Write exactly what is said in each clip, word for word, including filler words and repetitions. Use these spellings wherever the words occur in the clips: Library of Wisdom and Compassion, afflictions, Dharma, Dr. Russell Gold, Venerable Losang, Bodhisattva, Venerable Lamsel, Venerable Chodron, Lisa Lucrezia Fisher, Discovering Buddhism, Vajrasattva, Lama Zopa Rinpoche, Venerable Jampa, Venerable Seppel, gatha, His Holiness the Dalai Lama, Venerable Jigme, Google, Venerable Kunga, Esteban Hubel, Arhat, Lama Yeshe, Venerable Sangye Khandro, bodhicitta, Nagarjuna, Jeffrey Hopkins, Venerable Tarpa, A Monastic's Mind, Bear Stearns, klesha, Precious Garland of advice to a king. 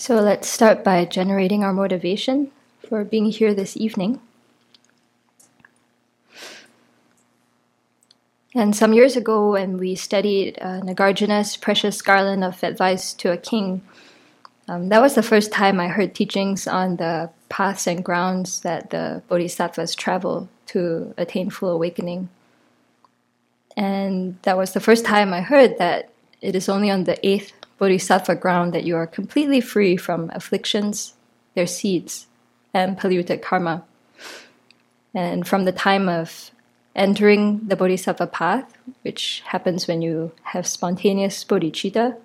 So let's start by generating our motivation for being here this evening. And some years ago when we studied uh, Nagarjuna's Precious Garland of Advice to a King, um, that was the first time I heard teachings on the paths and grounds that the Bodhisattvas travel to attain full awakening. And that was the first time I heard that it is only on the eighth Bodhisattva ground that you are completely free from afflictions, their seeds, and polluted karma. And from the time of entering the Bodhisattva path, which happens when you have spontaneous bodhicitta,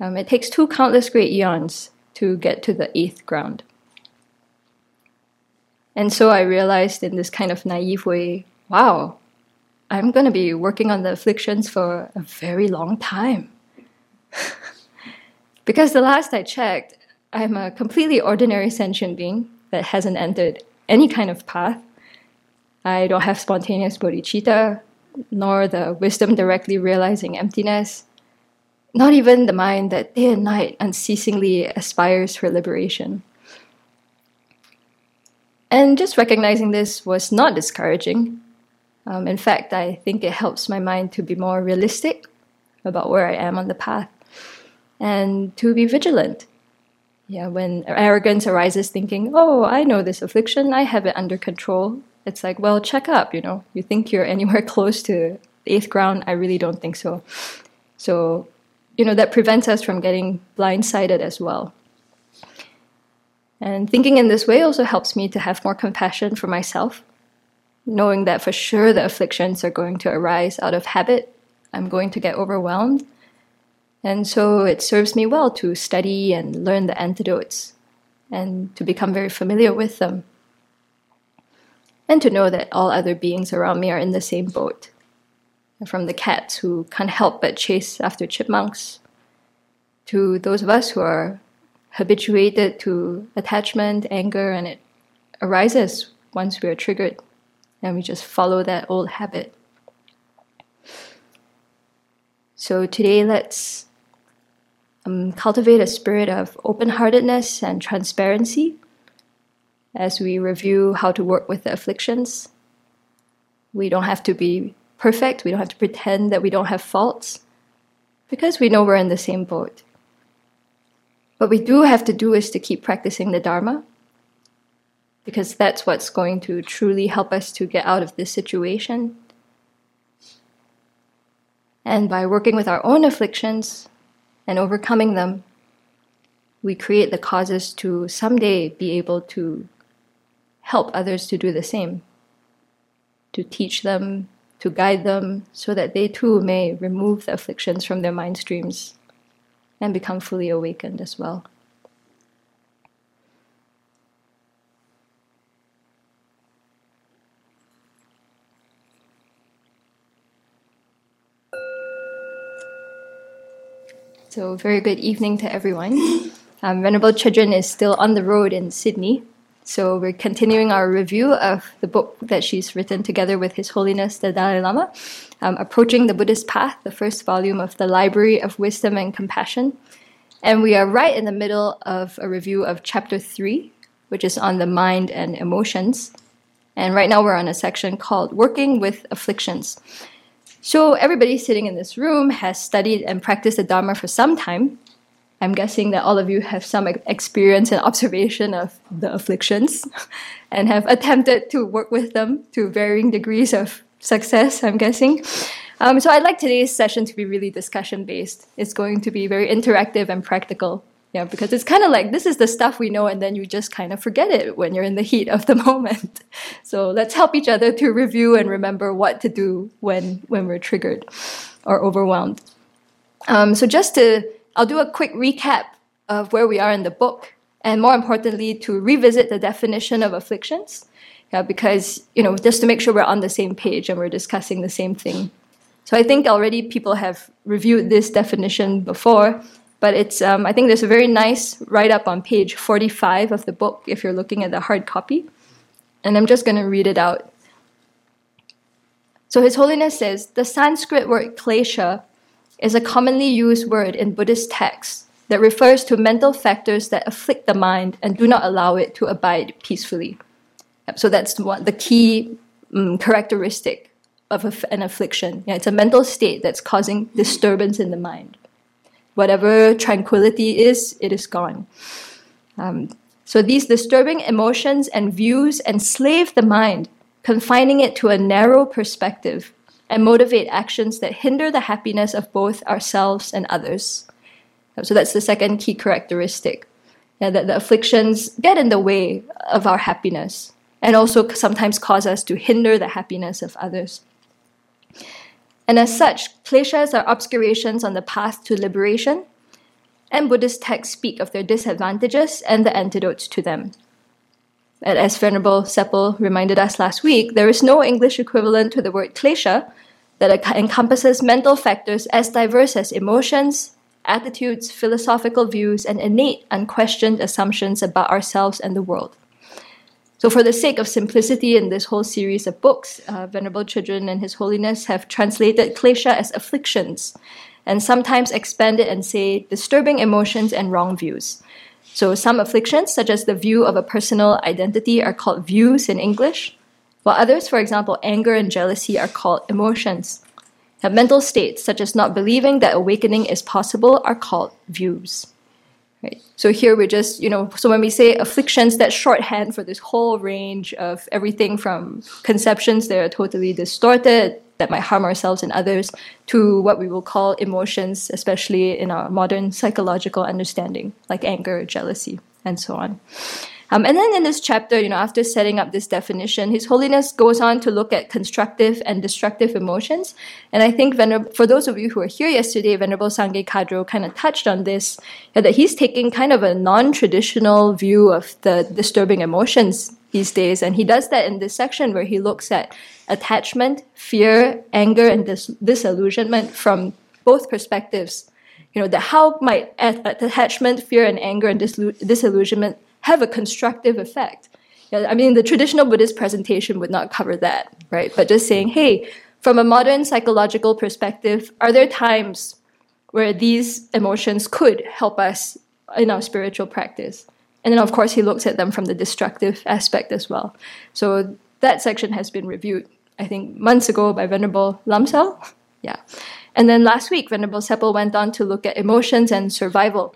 um, it takes two countless great eons to get to the eighth ground. And so I realized in this kind of naive way, wow, I'm going to be working on the afflictions for a very long time. Because the last I checked, I'm a completely ordinary sentient being that hasn't entered any kind of path. I don't have spontaneous bodhicitta, nor the wisdom directly realizing emptiness, not even the mind that day and night unceasingly aspires for liberation. And just recognizing this was not discouraging. Um, in fact, I think it helps my mind to be more realistic about where I am on the path and to be vigilant. Yeah, when arrogance arises thinking, oh, I know this affliction, I have it under control. It's like, well, check up, you know. You think you're anywhere close to the eighth ground? I really don't think so. So, you know, that prevents us from getting blindsided as well. And thinking in this way also helps me to have more compassion for myself, knowing that for sure the afflictions are going to arise out of habit. I'm going to get overwhelmed. And so it serves me well to study and learn the antidotes and to become very familiar with them. And to know that all other beings around me are in the same boat. From the cats who can't help but chase after chipmunks, to those of us who are habituated to attachment, anger, and it arises once we are triggered, and we just follow that old habit. So today let's um, cultivate a spirit of open-heartedness and transparency, as we review how to work with the afflictions. We don't have to be perfect. We don't have to pretend that we don't have faults, because we know we're in the same boat. What we do have to do is to keep practicing the Dharma, because that's what's going to truly help us to get out of this situation. And by working with our own afflictions and overcoming them, we create the causes to someday be able to help others to do the same, to teach them, to guide them, so that they too may remove the afflictions from their mind streams and become fully awakened as well. So very good evening to everyone. Um, Venerable Chodron is still on the road in Sydney, so we're continuing our review of the book that she's written together with His Holiness the Dalai Lama, um, Approaching the Buddhist Path, the first volume of the Library of Wisdom and Compassion. And we are right in the middle of a review of Chapter three, which is on the mind and emotions. And right now we're on a section called Working with Afflictions. So everybody sitting in this room has studied and practiced the Dharma for some time. I'm guessing that all of you have some experience and observation of the afflictions and have attempted to work with them to varying degrees of success, I'm guessing. Um, so I'd like today's session to be really discussion-based. It's going to be very interactive and practical, yeah, because it's kind of like this is the stuff we know and then you just kind of forget it when you're in the heat of the moment. So let's help each other to review and remember what to do when, when we're triggered or overwhelmed. Um, so just to... I'll do a quick recap of where we are in the book, and more importantly, to revisit the definition of afflictions, yeah, because, you know, just to make sure we're on the same page and we're discussing the same thing. So I think already people have reviewed this definition before, but it's um, I think there's a very nice write-up on page forty-five of the book if you're looking at the hard copy, and I'm just going to read it out. So His Holiness says, the Sanskrit word klesha is a commonly used word in Buddhist texts that refers to mental factors that afflict the mind and do not allow it to abide peacefully. So that's what the key um, characteristic of an affliction. Yeah, it's a mental state that's causing disturbance in the mind. Whatever tranquility is, it is gone. Um, so these disturbing emotions and views enslave the mind, confining it to a narrow perspective, and motivate actions that hinder the happiness of both ourselves and others. So that's the second key characteristic, yeah, that the afflictions get in the way of our happiness and also sometimes cause us to hinder the happiness of others. And as such, kleshas are obscurations on the path to liberation, and Buddhist texts speak of their disadvantages and the antidotes to them. And as Venerable Seppel reminded us last week, there is no English equivalent to the word klesha that encompasses mental factors as diverse as emotions, attitudes, philosophical views, and innate, unquestioned assumptions about ourselves and the world. So for the sake of simplicity in this whole series of books, uh, Venerable Chodron and His Holiness have translated klesha as afflictions, and sometimes expand it and say disturbing emotions and wrong views. So some afflictions, such as the view of a personal identity, are called views in English, while others, for example, anger and jealousy, are called emotions. Now, mental states, such as not believing that awakening is possible, are called views. Right. So here we're just, you know, so when we say afflictions, that's shorthand for this whole range of everything from conceptions that are totally distorted, that might harm ourselves and others, to what we will call emotions, especially in our modern psychological understanding, like anger, jealousy, and so on. Um, and then in this chapter, you know, after setting up this definition, His Holiness goes on to look at constructive and destructive emotions. And I think Vener- for those of you who were here yesterday, Venerable Sangye Khandro kind of touched on this, yeah, that he's taking kind of a non-traditional view of the disturbing emotions these days. And he does that in this section where he looks at attachment, fear, anger, and dis- disillusionment from both perspectives. You know, that how might at- attachment, fear, and anger, and dis- disillusionment have a constructive effect. I mean, the traditional Buddhist presentation would not cover that, right? But just saying, hey, from a modern psychological perspective, are there times where these emotions could help us in our spiritual practice? And then, of course, he looks at them from the destructive aspect as well. So that section has been reviewed, I think, months ago by Venerable Lamsel. Yeah. And then last week, Venerable Seppel went on to look at emotions and survival.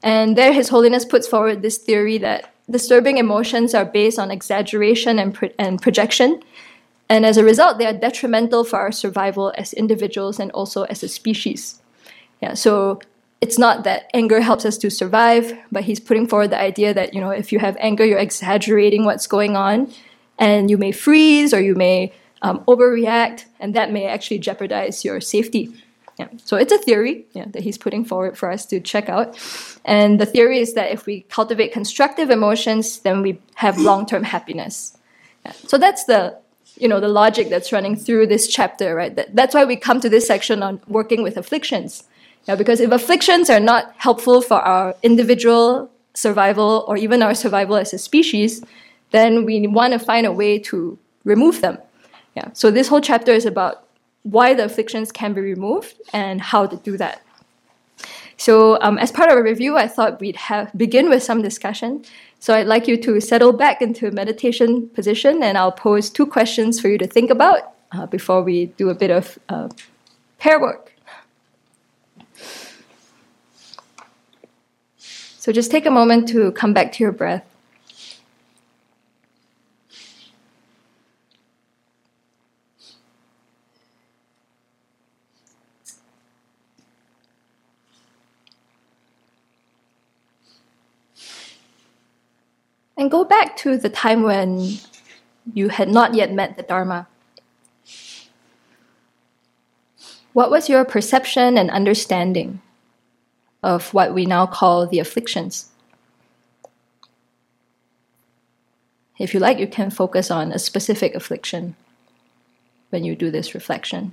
And there His Holiness puts forward this theory that disturbing emotions are based on exaggeration and, pro- and projection. And as a result, they are detrimental for our survival as individuals and also as a species. Yeah, so it's not that anger helps us to survive, but he's putting forward the idea that, you know, if you have anger, you're exaggerating what's going on, and you may freeze or you may um, overreact, and that may actually jeopardize your safety. Yeah. So it's a theory yeah, that he's putting forward for us to check out. And the theory is that if we cultivate constructive emotions, then we have long-term happiness. Yeah. So that's the, you know, the logic that's running through this chapter, right? That, that's why we come to this section on working with afflictions. Yeah, because if afflictions are not helpful for our individual survival or even our survival as a species, then we want to find a way to remove them. Yeah. So this whole chapter is about why the afflictions can be removed and how to do that. So um, as part of a review, I thought we'd have begin with some discussion. So I'd like you to settle back into a meditation position, and I'll pose two questions for you to think about uh, before we do a bit of uh, pair work. So just take a moment to come back to your breath. And go back to the time when you had not yet met the Dharma. What was your perception and understanding of what we now call the afflictions? If you like, you can focus on a specific affliction when you do this reflection.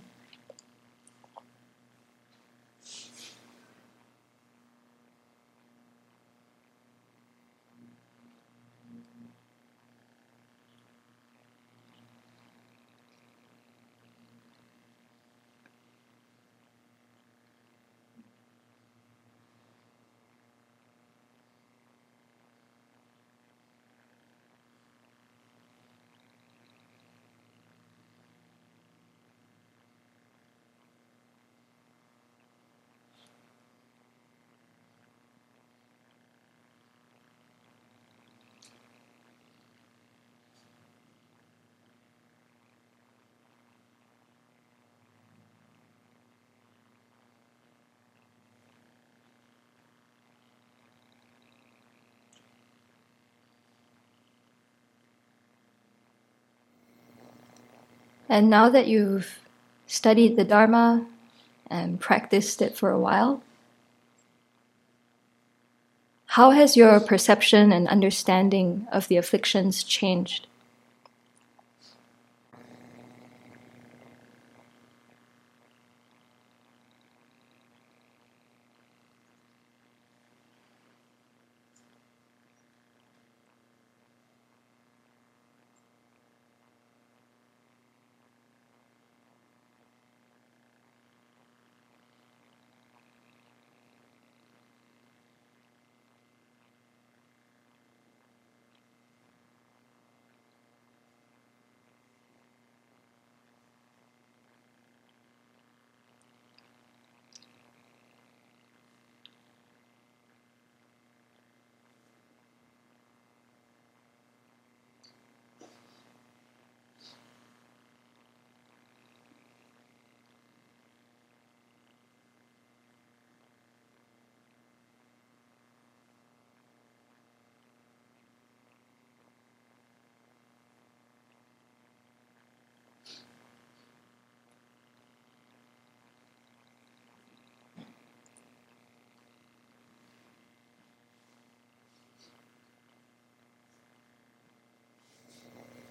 And now that you've studied the Dharma and practiced it for a while, how has your perception and understanding of the afflictions changed?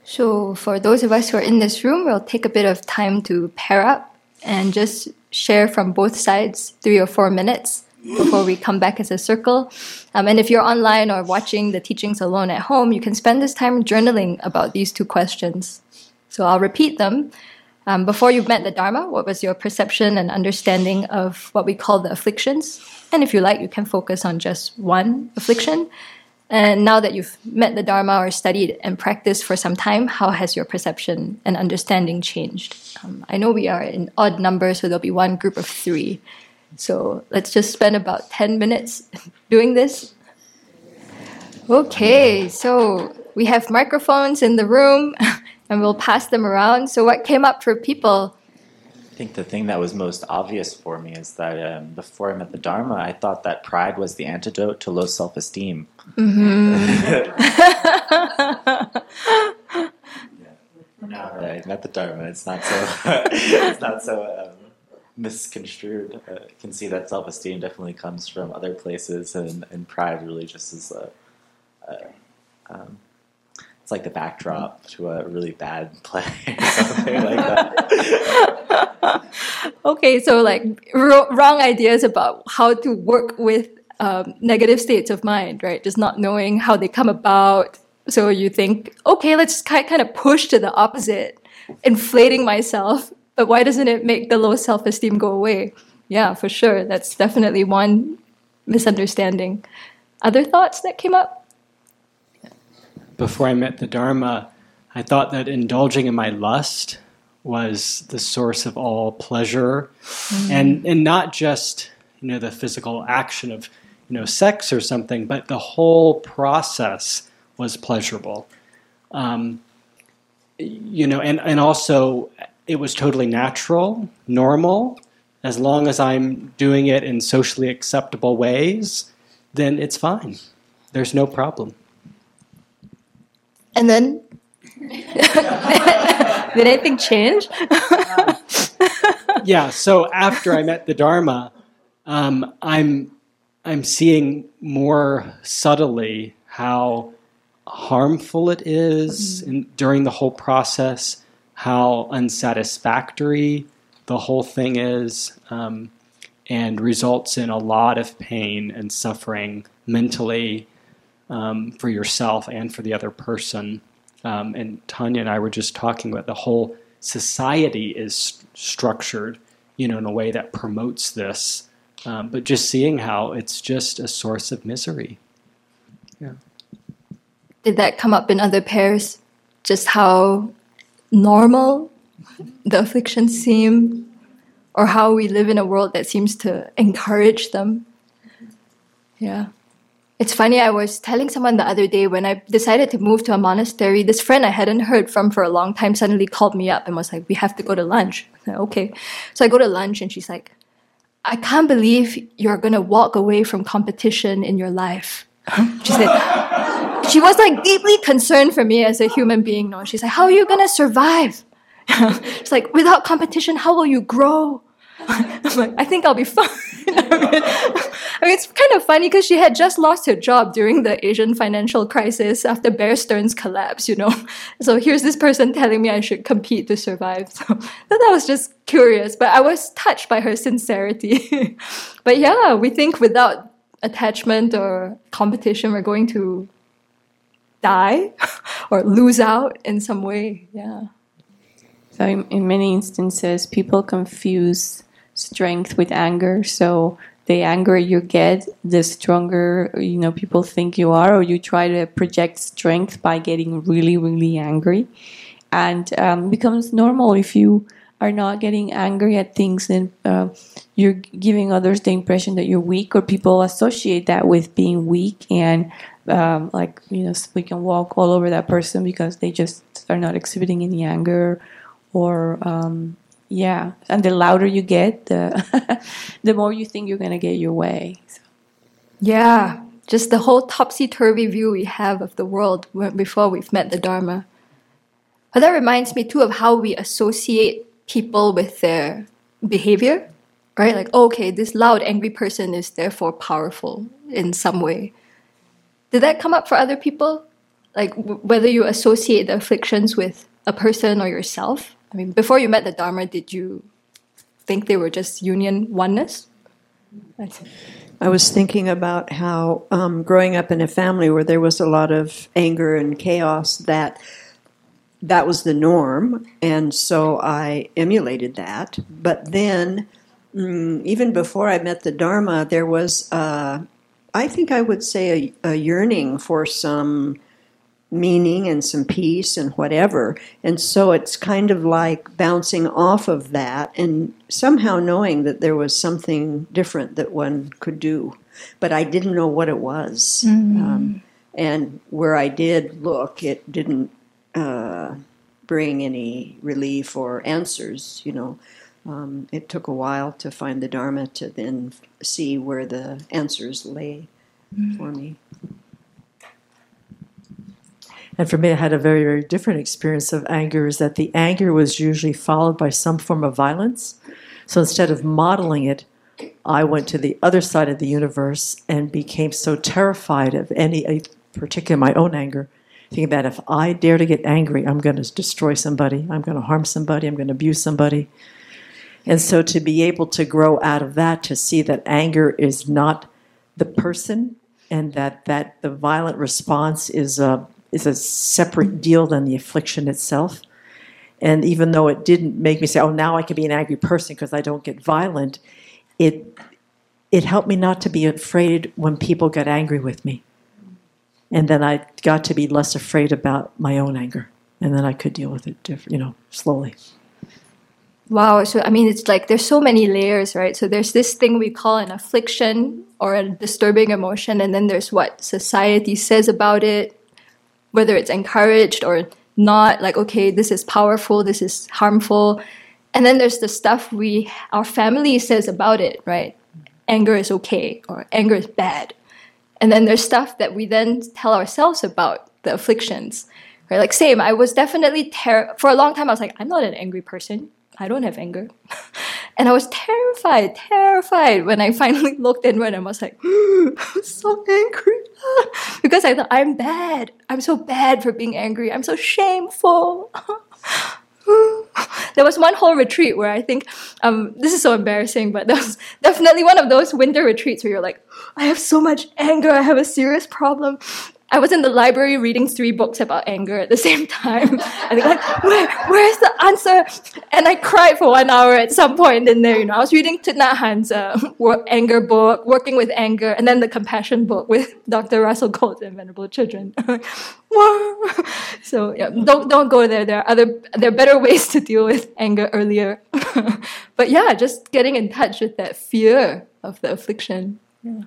So for those of us who are in this room, we'll take a bit of time to pair up and just share from both sides three or four minutes before we come back as a circle. Um, and if you're online or watching the teachings alone at home, you can spend this time journaling about these two questions. So I'll repeat them. Um, before you met the Dharma, what was your perception and understanding of what we call the afflictions? And if you like, you can focus on just one affliction. And now that you've met the Dharma or studied and practiced for some time, how has your perception and understanding changed? Um, I know we are in odd numbers, so there'll be one group of three. So let's just spend about ten minutes doing this. Okay, so we have microphones in the room, and we'll pass them around. So what came up for people? I think the thing that was most obvious for me is that um, before I met the Dharma, I thought that pride was the antidote to low self-esteem. Mm-hmm. Now that I met the Dharma, it's not so it's not so um, misconstrued. Uh, you can see that self-esteem definitely comes from other places, and, and pride really just is a, a um, it's like the backdrop to a really bad play or something like that. Okay, so like r- wrong ideas about how to work with um, negative states of mind, right? Just not knowing how they come about. So you think, okay, let's ki- kind of push to the opposite, inflating myself. But why doesn't it make the low self-esteem go away? Yeah, for sure. That's definitely one misunderstanding. Other thoughts that came up? Before I met the Dharma, I thought that indulging in my lust was the source of all pleasure, mm. and and not just, you know, the physical action of, you know, sex or something, but the whole process was pleasurable, um, you know, and, and also it was totally natural, normal, as long as I'm doing it in socially acceptable ways, then it's fine. There's no problem. And then did anything change? Yeah. So after I met the Dharma, um, I'm I'm seeing more subtly how harmful it is in, during the whole process, how unsatisfactory the whole thing is, um, and results in a lot of pain and suffering mentally, um, for yourself and for the other person. Um, and Tanya and I were just talking about the whole society is st- structured, you know, in a way that promotes this. Um, but just seeing how it's just a source of misery. Yeah. Did that come up in other pairs? Just how normal the afflictions seem, or how we live in a world that seems to encourage them? Yeah. It's funny, I was telling someone the other day when I decided to move to a monastery, this friend I hadn't heard from for a long time suddenly called me up and was like, we have to go to lunch. I said, okay. So I go to lunch and she's like, I can't believe you're going to walk away from competition in your life. She said, she was like deeply concerned for me as a human being. No, she's like, how are you going to survive? It's like, without competition, how will you grow? I'm like, I think I'll be fine. I, mean, I mean, it's kind of funny because she had just lost her job during the Asian financial crisis after Bear Stearns collapse, you know. So here's this person telling me I should compete to survive. So that was just curious, but I was touched by her sincerity. But yeah, we think without attachment or competition, we're going to die or lose out in some way, yeah. So in, in many instances, people confuse strength with anger. So the anger you get, the stronger, you know, people think you are, or you try to project strength by getting really, really angry. And it um, becomes normal. If you are not getting angry at things, then uh, you're giving others the impression that you're weak, or people associate that with being weak. And um, like, you know, we can walk all over that person because they just are not exhibiting any anger. Or, um, yeah, and the louder you get, the the more you think you're going to get your way. So. Yeah, just the whole topsy-turvy view we have of the world before we've met the Dharma. But that reminds me, too, of how we associate people with their behavior, right? Like, okay, this loud, angry person is therefore powerful in some way. Did that come up for other people? Like, w- whether you associate the afflictions with a person or yourself? I mean, before you met the Dharma, did you think they were just union oneness? I was thinking about how um, growing up in a family where there was a lot of anger and chaos, that that was the norm, and so I emulated that. But then, mm, even before I met the Dharma, there was, a, I think I would say, a, a yearning for some meaning and some peace and whatever. And so it's kind of like bouncing off of that and somehow knowing that there was something different that one could do. But I didn't know what it was. Mm-hmm. Um, and where I did look, it didn't uh, bring any relief or answers, you know. Um, it took a while to find the Dharma to then see where the answers lay mm-hmm. for me. And for me, I had a very, very different experience of anger, is that the anger was usually followed by some form of violence. So instead of modeling it, I went to the other side of the universe and became so terrified of any, particularly my own anger, thinking about if I dare to get angry, I'm going to destroy somebody, I'm going to harm somebody, I'm going to abuse somebody. And so to be able to grow out of that, to see that anger is not the person, and that, that the violent response is a is a separate deal than the affliction itself. And even though it didn't make me say, oh, now I can be an angry person because I don't get violent, it it helped me not to be afraid when people got angry with me. And then I got to be less afraid about my own anger. And then I could deal with it, diff- you know, slowly. Wow. So, I mean, it's like there's so many layers, right? So there's this thing we call an affliction or a disturbing emotion, and then there's what society says about it, whether it's encouraged or not, like, okay, this is powerful, this is harmful. And then there's the stuff we, our family says about it, right? Anger is okay, or anger is bad. And then there's stuff that we then tell ourselves about the afflictions, right? Like, same, I was definitely, ter- for a long time, I was like, I'm not an angry person. I don't have anger. And I was terrified, terrified when I finally looked inward and was like, I'm so angry. Because I thought, I'm bad. I'm so bad for being angry. I'm so shameful. There was one whole retreat where I think, um, this is so embarrassing, but there was definitely one of those winter retreats where you're like, I have so much anger. I have a serious problem. I was in the library reading three books about anger at the same time. And they're like, where, where's the answer? And I cried for one hour at some point in there. You know, I was reading Thich Nhat Hanh's uh, work, anger book, Working with Anger, and then the compassion book with Doctor Russell Gold and Venerable Chodron. So yeah, don't don't go there. There are other there are better ways to deal with anger earlier. But yeah, just getting in touch with that fear of the affliction. Yeah,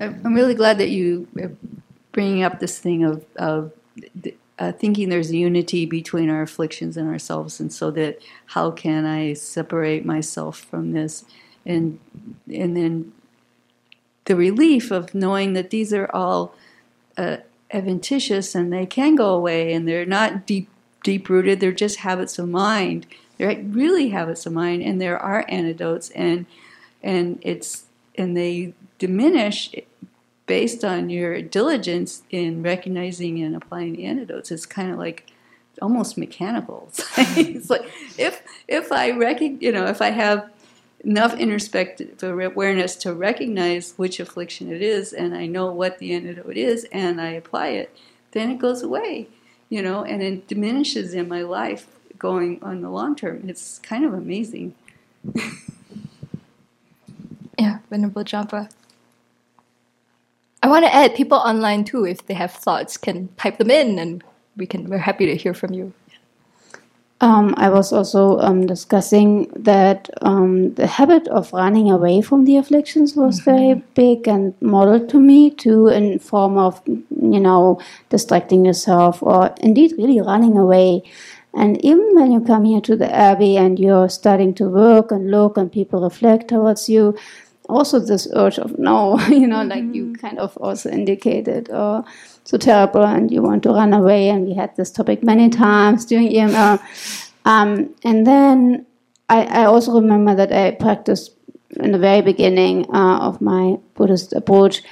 I'm really glad that you. Bringing up this thing of, of uh, thinking there's unity between our afflictions and ourselves, and so that how can I separate myself from this? And and then the relief of knowing that these are all uh, adventitious and they can go away and they're not de- deep-rooted, they're just habits of mind. They're really habits of mind, and there are antidotes, and and it's and they diminish based on your diligence in recognizing and applying the antidotes. It's kind of like almost mechanical. It's like, it's like if if I recognize, you know, if I have enough introspective awareness to recognize which affliction it is, and I know what the antidote is, and I apply it, then it goes away, you know, and it diminishes in my life going on the long term. It's kind of amazing. Yeah, Venerable Jampa. I want to add people online too, if they have thoughts, can type them in, and we can. We're happy to hear from you. Um, I was also um, discussing that um, the habit of running away from the afflictions was mm-hmm. very big and model to me, too, in form of, you know, distracting yourself or indeed really running away. And even when you come here to the Abbey and you're starting to work and look and people reflect towards you, also this urge of no, you know, mm-hmm. like you kind of also indicated, or oh, so terrible and you want to run away, and we had this topic many times during E M R. Um, and then I, I also remember that I practiced in the very beginning uh, of my Buddhist approach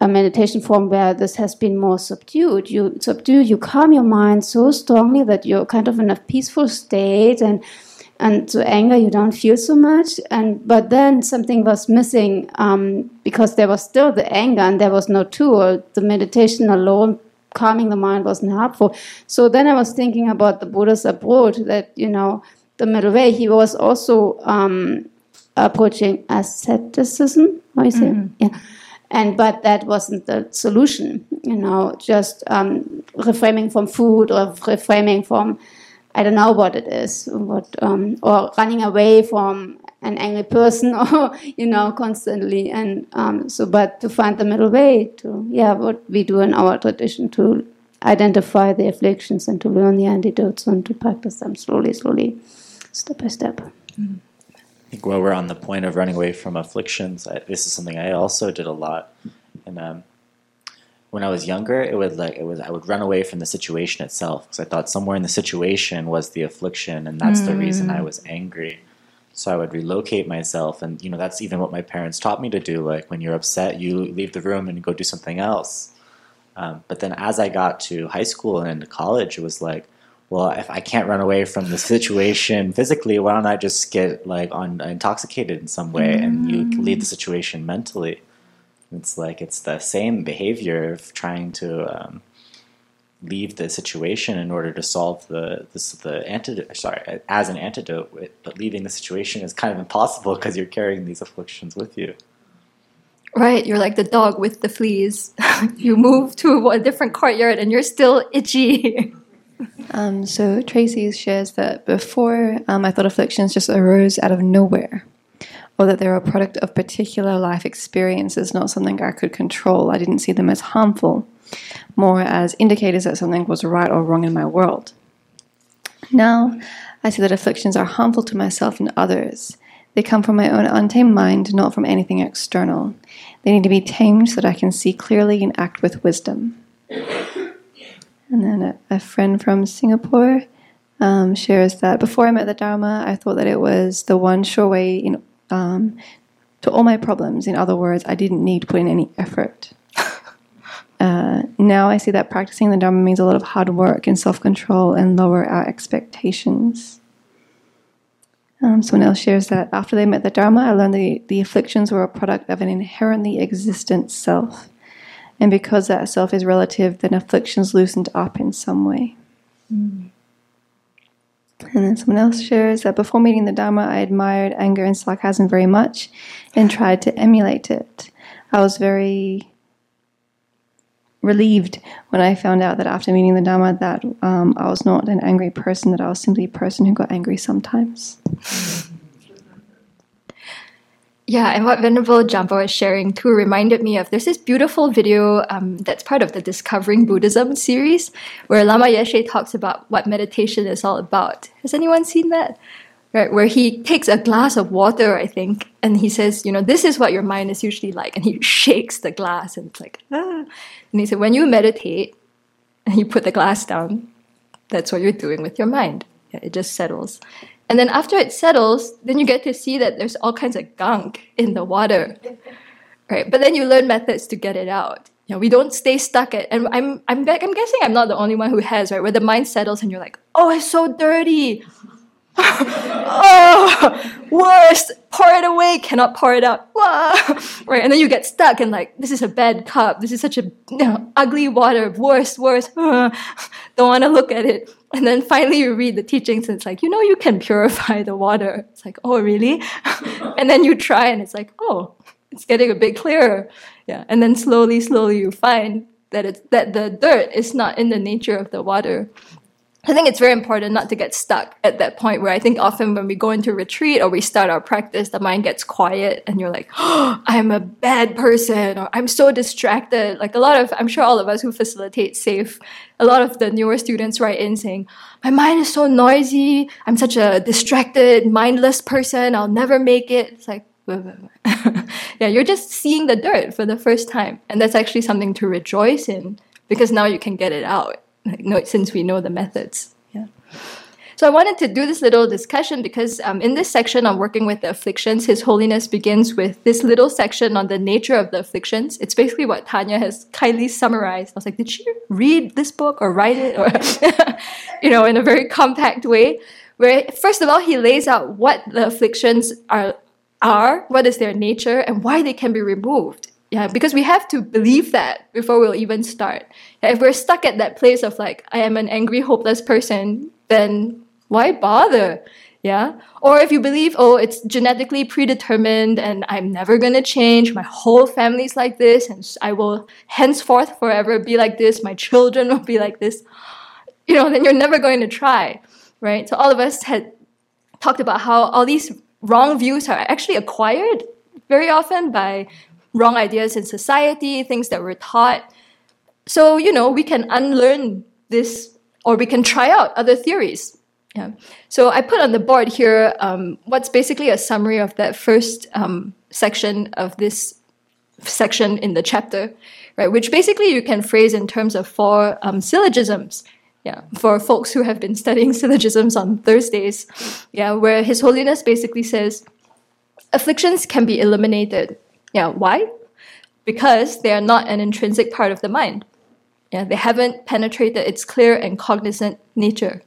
a meditation form where this has been more subdued. You subdue, you calm your mind so strongly that you're kind of in a peaceful state, and And to anger, you don't feel so much. And but then something was missing um, because there was still the anger and there was no tool. The meditation alone, calming the mind, wasn't helpful. So then I was thinking about the Buddha's approach that, you know, the middle way. He was also um, approaching asceticism, how you say mm-hmm. it? Yeah. And but that wasn't the solution, you know, just um, reframing from food or reframing from, I don't know what it is, what um, or running away from an angry person, or you know, constantly. And um, so, but to find the middle way to, yeah, what we do in our tradition to identify the afflictions and to learn the antidotes and to practice them slowly, slowly, step by step. Mm-hmm. I think while we're on the point of running away from afflictions, I, this is something I also did a lot, and um, when I was younger, it would like it was I would run away from the situation itself, because I thought somewhere in the situation was the affliction, and that's mm. the reason I was angry. So I would relocate myself, and you know that's even what my parents taught me to do. Like when you're upset, you leave the room and go do something else. Um, but then as I got to high school and into college, it was like, well, if I can't run away from the situation physically, why don't I just get like on intoxicated in some way, mm. and you leave the situation mentally. It's like it's the same behavior of trying to um, leave the situation in order to solve the this, the antidote. Sorry, as an antidote, but leaving the situation is kind of impossible because you're carrying these afflictions with you. Right, you're like the dog with the fleas. You move to a different courtyard and you're still itchy. um, so Tracy shares that before um, I thought afflictions just arose out of nowhere, or that they're a product of particular life experiences, not something I could control. I didn't see them as harmful, more as indicators that something was right or wrong in my world. Now, I see that afflictions are harmful to myself and others. They come from my own untamed mind, not from anything external. They need to be tamed so that I can see clearly and act with wisdom. And then a, a friend from Singapore um, shares that, before I met the Dharma, I thought that it was the one sure way in Um, to all my problems. In other words, I didn't need to put in any effort. uh, now I see that practicing the Dharma means a lot of hard work and self-control and lower our expectations. Um, someone else shares that after they met the Dharma, I learned the, the afflictions were a product of an inherently existent self. And because that self is relative, then afflictions loosened up in some way. Mm. And then someone else shares that before meeting the Dharma, I admired anger and sarcasm very much and tried to emulate it. I was very relieved when I found out that after meeting the Dharma that um, I was not an angry person, that I was simply a person who got angry sometimes. Yeah, and what Venerable Jampa was sharing too reminded me of, there's this beautiful video um, that's part of the Discovering Buddhism series where Lama Yeshe talks about what meditation is all about. Has anyone seen that? Right, where he takes a glass of water, I think, and he says, you know, this is what your mind is usually like. And he shakes the glass and it's like, ah. And he said, when you meditate and you put the glass down, that's what you're doing with your mind. Yeah, it just settles. And then after it settles, then you get to see that there's all kinds of gunk in the water, right? But then you learn methods to get it out. You know, we don't stay stuck at, and I'm, I'm, I'm guessing I'm not the only one who has, right? Where the mind settles and you're like, oh, it's so dirty. Oh, worst. Pour it away. Cannot pour it out. Wah. Right? And then you get stuck and like, this is a bad cup. This is such a you know, ugly water. Worst, worst. Don't want to look at it. And then finally you read the teachings and it's like, you know, you can purify the water. It's like, oh, really? And then you try and it's like, oh, it's getting a bit clearer. Yeah. And then slowly, slowly you find that it's, that the dirt is not in the nature of the water. I think it's very important not to get stuck at that point where I think often when we go into retreat or we start our practice, the mind gets quiet and you're like, oh, I'm a bad person or I'm so distracted. Like a lot of, I'm sure all of us who facilitate SAFE, a lot of the newer students write in saying, my mind is so noisy. I'm such a distracted, mindless person. I'll never make it. It's like, yeah, you're just seeing the dirt for the first time. And that's actually something to rejoice in because now you can get it out. Like, no, since we know the methods. Yeah. So I wanted to do this little discussion because um, in this section on working with the afflictions, His Holiness begins with this little section on the nature of the afflictions. It's basically what Tanya has kindly summarized. I was like, did she read this book or write it? Or, you know, in a very compact way, where first of all, he lays out what the afflictions are, are, what is their nature, and why they can be removed. Yeah, because we have to believe that before we'll even start. If we're stuck at that place of like, I am an angry, hopeless person, then why bother? Yeah. Or if you believe, oh, it's genetically predetermined and I'm never going to change, my whole family's like this and I will henceforth forever be like this, my children will be like this, you know, then you're never going to try, right? So all of us had talked about how all these wrong views are actually acquired very often by wrong ideas in society, things that we're taught. So, you know, we can unlearn this or we can try out other theories. Yeah. So I put on the board here um, what's basically a summary of that first um, section of this section in the chapter, right? Which basically you can phrase in terms of four um, syllogisms. Yeah, for folks who have been studying syllogisms on Thursdays, yeah, where His Holiness basically says, afflictions can be eliminated. Yeah, why? Because they are not an intrinsic part of the mind. Yeah, they haven't penetrated its clear and cognizant nature.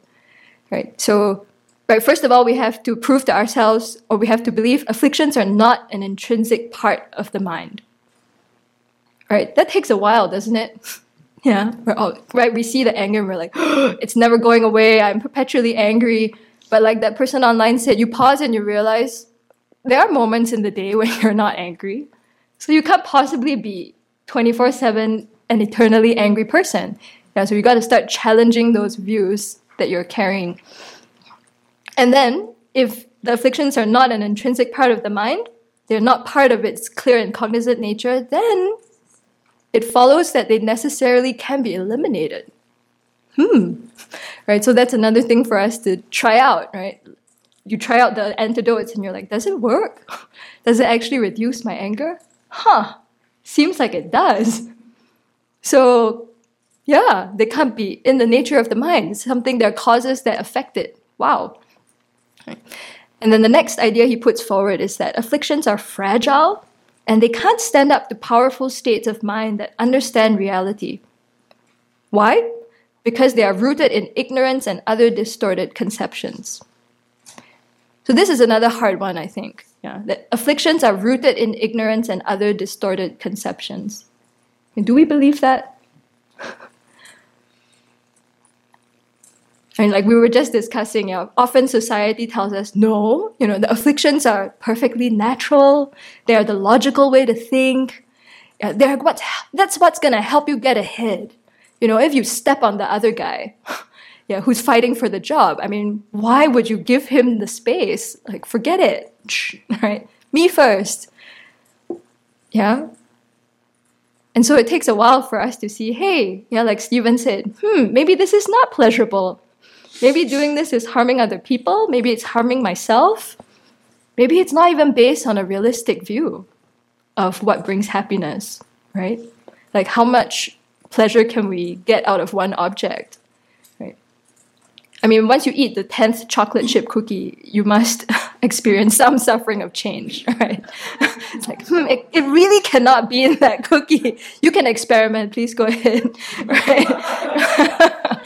Right? So, right, first of all, we have to prove to ourselves, or we have to believe afflictions are not an intrinsic part of the mind. Right? That takes a while, doesn't it? Yeah. We're all, right, we see the anger and we're like, oh, it's never going away, I'm perpetually angry. But like that person online said, you pause and you realize, there are moments in the day when you're not angry. So you can't possibly be twenty-four seven an eternally angry person. Yeah, so you got to start challenging those views that you're carrying. And then, if the afflictions are not an intrinsic part of the mind, they're not part of its clear and cognizant nature, then it follows that they necessarily can be eliminated. Hmm. Right, so that's another thing for us to try out, right? You try out the antidotes and you're like, does it work? Does it actually reduce my anger? Huh, seems like it does. So, yeah, they can't be in the nature of the mind. It's something, there are causes that affect it. Wow. And then the next idea he puts forward is that afflictions are fragile and they can't stand up to powerful states of mind that understand reality. Why? Because they are rooted in ignorance and other distorted conceptions. So this is another hard one, I think. Yeah, that afflictions are rooted in ignorance and other distorted conceptions. And do we believe that? I mean, like we were just discussing, you know, often society tells us, no, you know, the afflictions are perfectly natural. They are the logical way to think. Yeah, they're what's, that's what's going to help you get ahead. You know, if you step on the other guy... Yeah, who's fighting for the job? I mean, why would you give him the space? Like, forget it, right? Me first. Yeah. And so it takes a while for us to see, hey, yeah, like Stephen said, hmm, maybe this is not pleasurable. Maybe doing this is harming other people. Maybe it's harming myself. Maybe it's not even based on a realistic view of what brings happiness, right? Like, how much pleasure can we get out of one object? I mean, once you eat the tenth chocolate chip cookie, you must experience some suffering of change, right? It's like, hmm, it, it really cannot be in that cookie. You can experiment, please go ahead, right?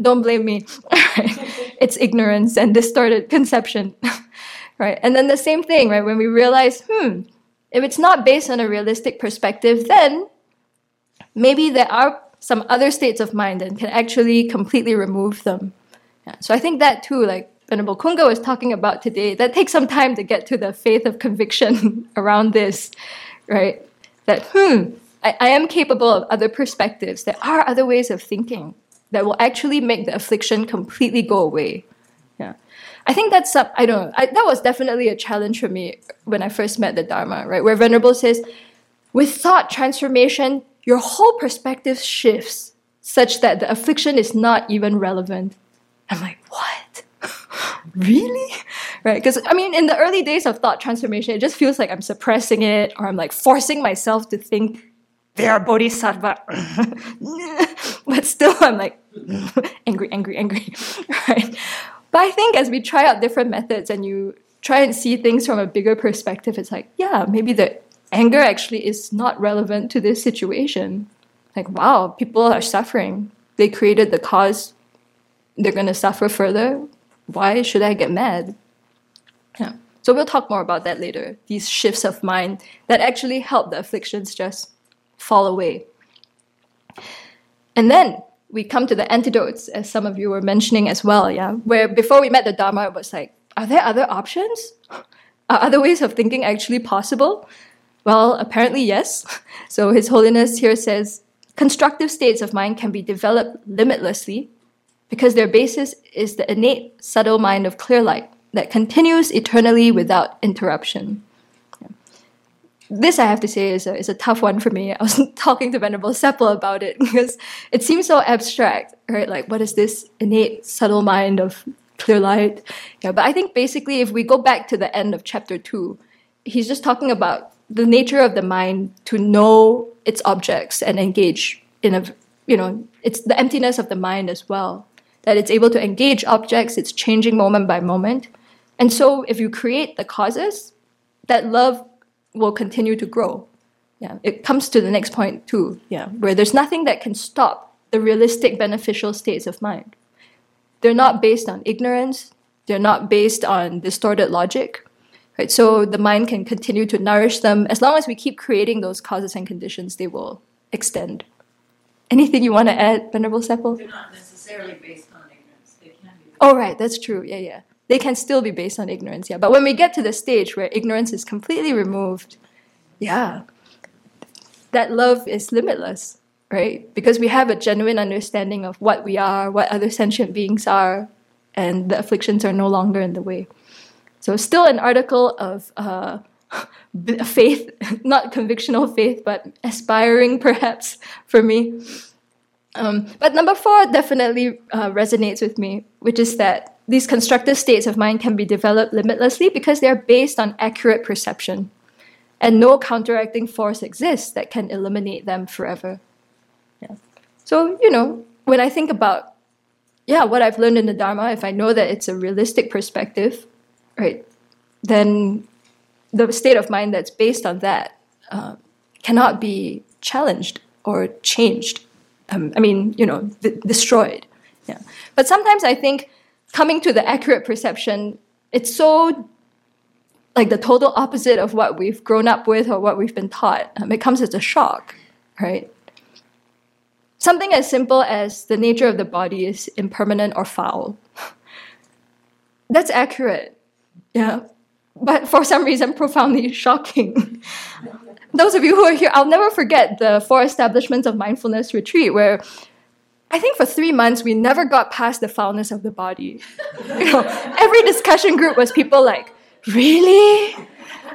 Don't blame me. Right? It's ignorance and distorted conception, right? And then the same thing, right? When we realize, hmm, if it's not based on a realistic perspective, then maybe there are some other states of mind and can actually completely remove them. Yeah. So I think that too, like Venerable Kunga was talking about today, that takes some time to get to the faith of conviction around this, right? That, hmm, I, I am capable of other perspectives. There are other ways of thinking that will actually make the affliction completely go away. Yeah, I think that's, up, I don't know, I, that was definitely a challenge for me when I first met the Dharma, right? Where Venerable says, with thought transformation, your whole perspective shifts such that the affliction is not even relevant. I'm like, what? Really? Right? Because, I mean, in the early days of thought transformation, it just feels like I'm suppressing it, or I'm like forcing myself to think, they are bodhisattva. But still, I'm like, angry, angry, angry. Right? But I think as we try out different methods and you try and see things from a bigger perspective, it's like, yeah, maybe the anger actually is not relevant to this situation. Like, wow, people are suffering. They created the cause. They're going to suffer further. Why should I get mad? Yeah. So we'll talk more about that later. These shifts of mind that actually help the afflictions just fall away. And then we come to the antidotes, as some of you were mentioning as well. Yeah, where before we met the Dharma, it was like, are there other options? Are other ways of thinking actually possible? Well, apparently yes. So His Holiness here says, constructive states of mind can be developed limitlessly because their basis is the innate, subtle mind of clear light that continues eternally without interruption. Yeah. This, I have to say, is a, is a tough one for me. I was talking to Venerable Seppel about it because it seems so abstract, right? Like, what is this innate, subtle mind of clear light? Yeah, but I think basically if we go back to the end of chapter two, he's just talking about the nature of the mind to know its objects and engage in a, you know, it's the emptiness of the mind as well, that it's able to engage objects, it's changing moment by moment. And so if you create the causes, that love will continue to grow. Yeah, it comes to the next point too, yeah, where there's nothing that can stop the realistic beneficial states of mind. They're not based on ignorance, they're not based on distorted logic. Right, so the mind can continue to nourish them. As long as we keep creating those causes and conditions, they will extend. Anything you want to add, Venerable Seppel? They're not necessarily based on ignorance. They can be. Oh, right, that's true. Yeah, yeah. They can still be based on ignorance, yeah. But when we get to the stage where ignorance is completely removed, yeah, that love is limitless, right? Because we have a genuine understanding of what we are, what other sentient beings are, and the afflictions are no longer in the way. So still an article of uh, faith, not convictional faith, but aspiring perhaps for me. Um, but number four definitely uh, resonates with me, which is that these constructive states of mind can be developed limitlessly because they are based on accurate perception. And no counteracting force exists that can eliminate them forever. Yeah. So, you know, when I think about, yeah, what I've learned in the Dharma, if I know that it's a realistic perspective, right, then the state of mind that's based on that uh, cannot be challenged or changed. Um, I mean, you know, d- destroyed. Yeah. But sometimes I think coming to the accurate perception, it's so like the total opposite of what we've grown up with or what we've been taught. Um, it comes as a shock, right? Something as simple as the nature of the body is impermanent or foul. That's accurate. Yeah, but for some reason, profoundly shocking. Those of you who are here, I'll never forget the Four Establishments of Mindfulness retreat where I think for three months, we never got past the foulness of the body. You know, every discussion group was people like, really?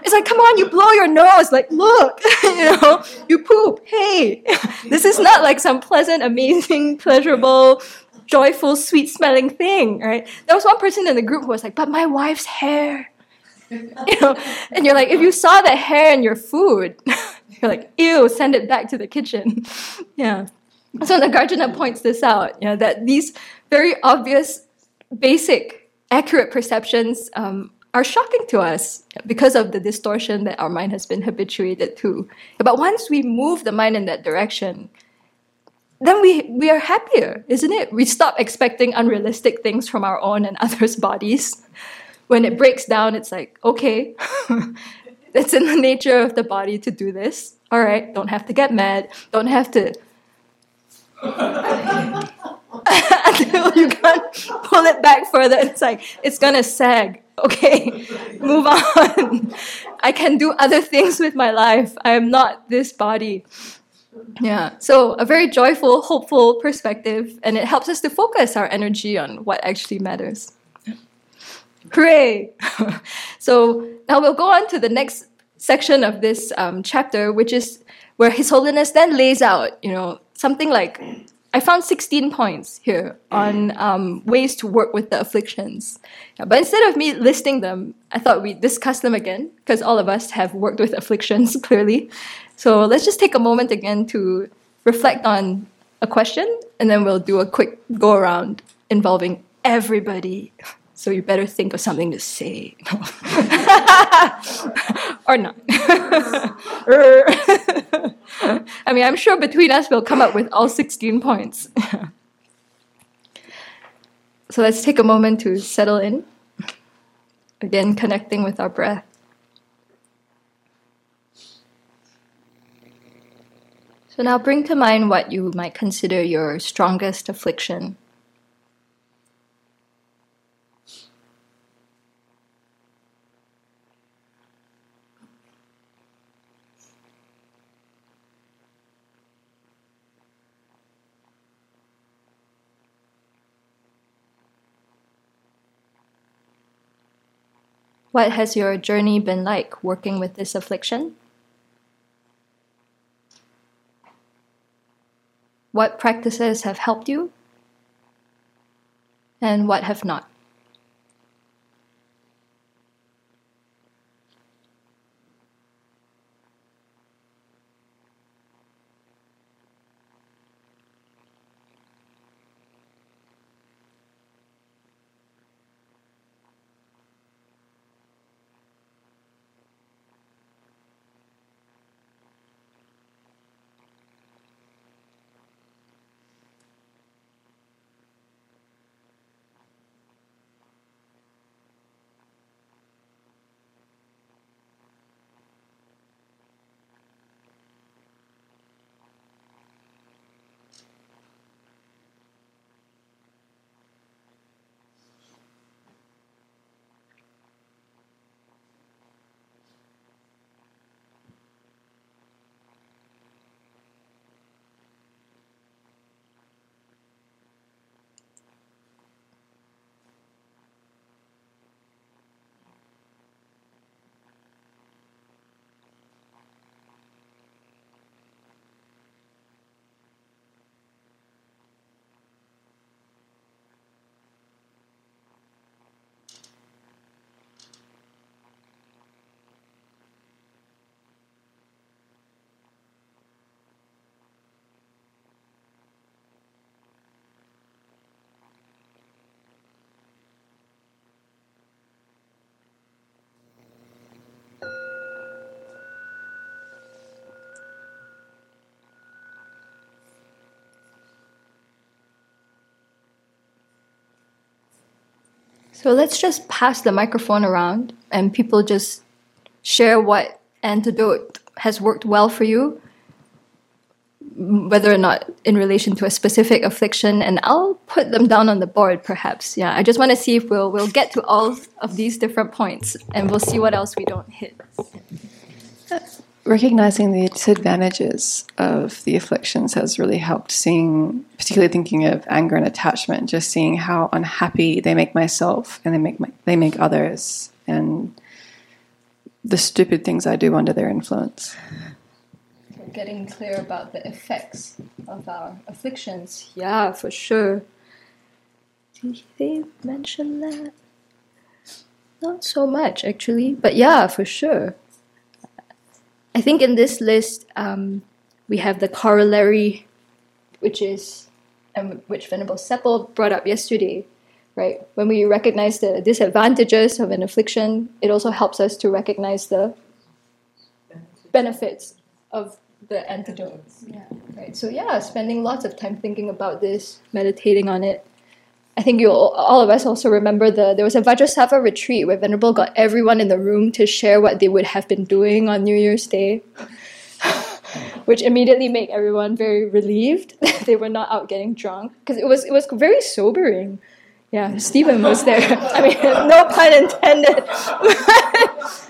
It's like, come on, you blow your nose. Like, look, you know, you poop. Hey, this is not like some pleasant, amazing, pleasurable, joyful, sweet-smelling thing, right? There was one person in the group who was like, but my wife's hair. You know, and you're like, if you saw the hair in your food, you're like, ew, send it back to the kitchen. Yeah. So Nagarjuna points this out, you know, that these very obvious basic, accurate perceptions um, are shocking to us because of the distortion that our mind has been habituated to. But once we move the mind in that direction, then we, we are happier, isn't it? We stop expecting unrealistic things from our own and others' bodies. When it breaks down, it's like, okay, it's in the nature of the body to do this. All right, don't have to get mad. Don't have to... Until you can't pull it back further, it's like, it's going to sag. Okay, move on. I can do other things with my life. I am not this body. Yeah, so a very joyful, hopeful perspective, and it helps us to focus our energy on what actually matters. Hooray! So now we'll go on to the next section of this um, chapter, which is where His Holiness then lays out, you know, something like, I found sixteen points here on um, ways to work with the afflictions. Yeah, but instead of me listing them, I thought we'd discuss them again, because all of us have worked with afflictions, clearly. So let's just take a moment again to reflect on a question, and then we'll do a quick go-around involving everybody. So you better think of something to say. No. Or not. I mean, I'm sure between us we'll come up with all sixteen points. So let's take a moment to settle in. Again, connecting with our breath. So now bring to mind what you might consider your strongest affliction. What has your journey been like working with this affliction? What practices have helped you, and what have not? So let's just pass the microphone around and people just share what antidote has worked well for you, whether or not in relation to a specific affliction, and I'll put them down on the board perhaps. Yeah, I just want to see if we'll we'll get to all of these different points, and we'll see what else we don't hit. Recognizing the disadvantages of the afflictions has really helped seeing, particularly thinking of anger and attachment, just seeing how unhappy they make myself and they make my, they make others, and the stupid things I do under their influence. We're getting clear about the effects of our afflictions. Yeah, for sure. Did they mention that? Not so much, actually, but yeah, for sure. I think in this list, um, we have the corollary, which is, um, which Venerable Seppel brought up yesterday, right? When we recognize the disadvantages of an affliction, it also helps us to recognize the benefits of the antidote. Yeah. Right. So yeah, spending lots of time thinking about this, meditating on it. I think you all of us also remember the there was a Vajrasattva retreat where Venerable got everyone in the room to share what they would have been doing on New Year's Day, which immediately made everyone very relieved that they were not out getting drunk, because it was it was very sobering. Yeah, Stephen was there. I mean, no pun intended.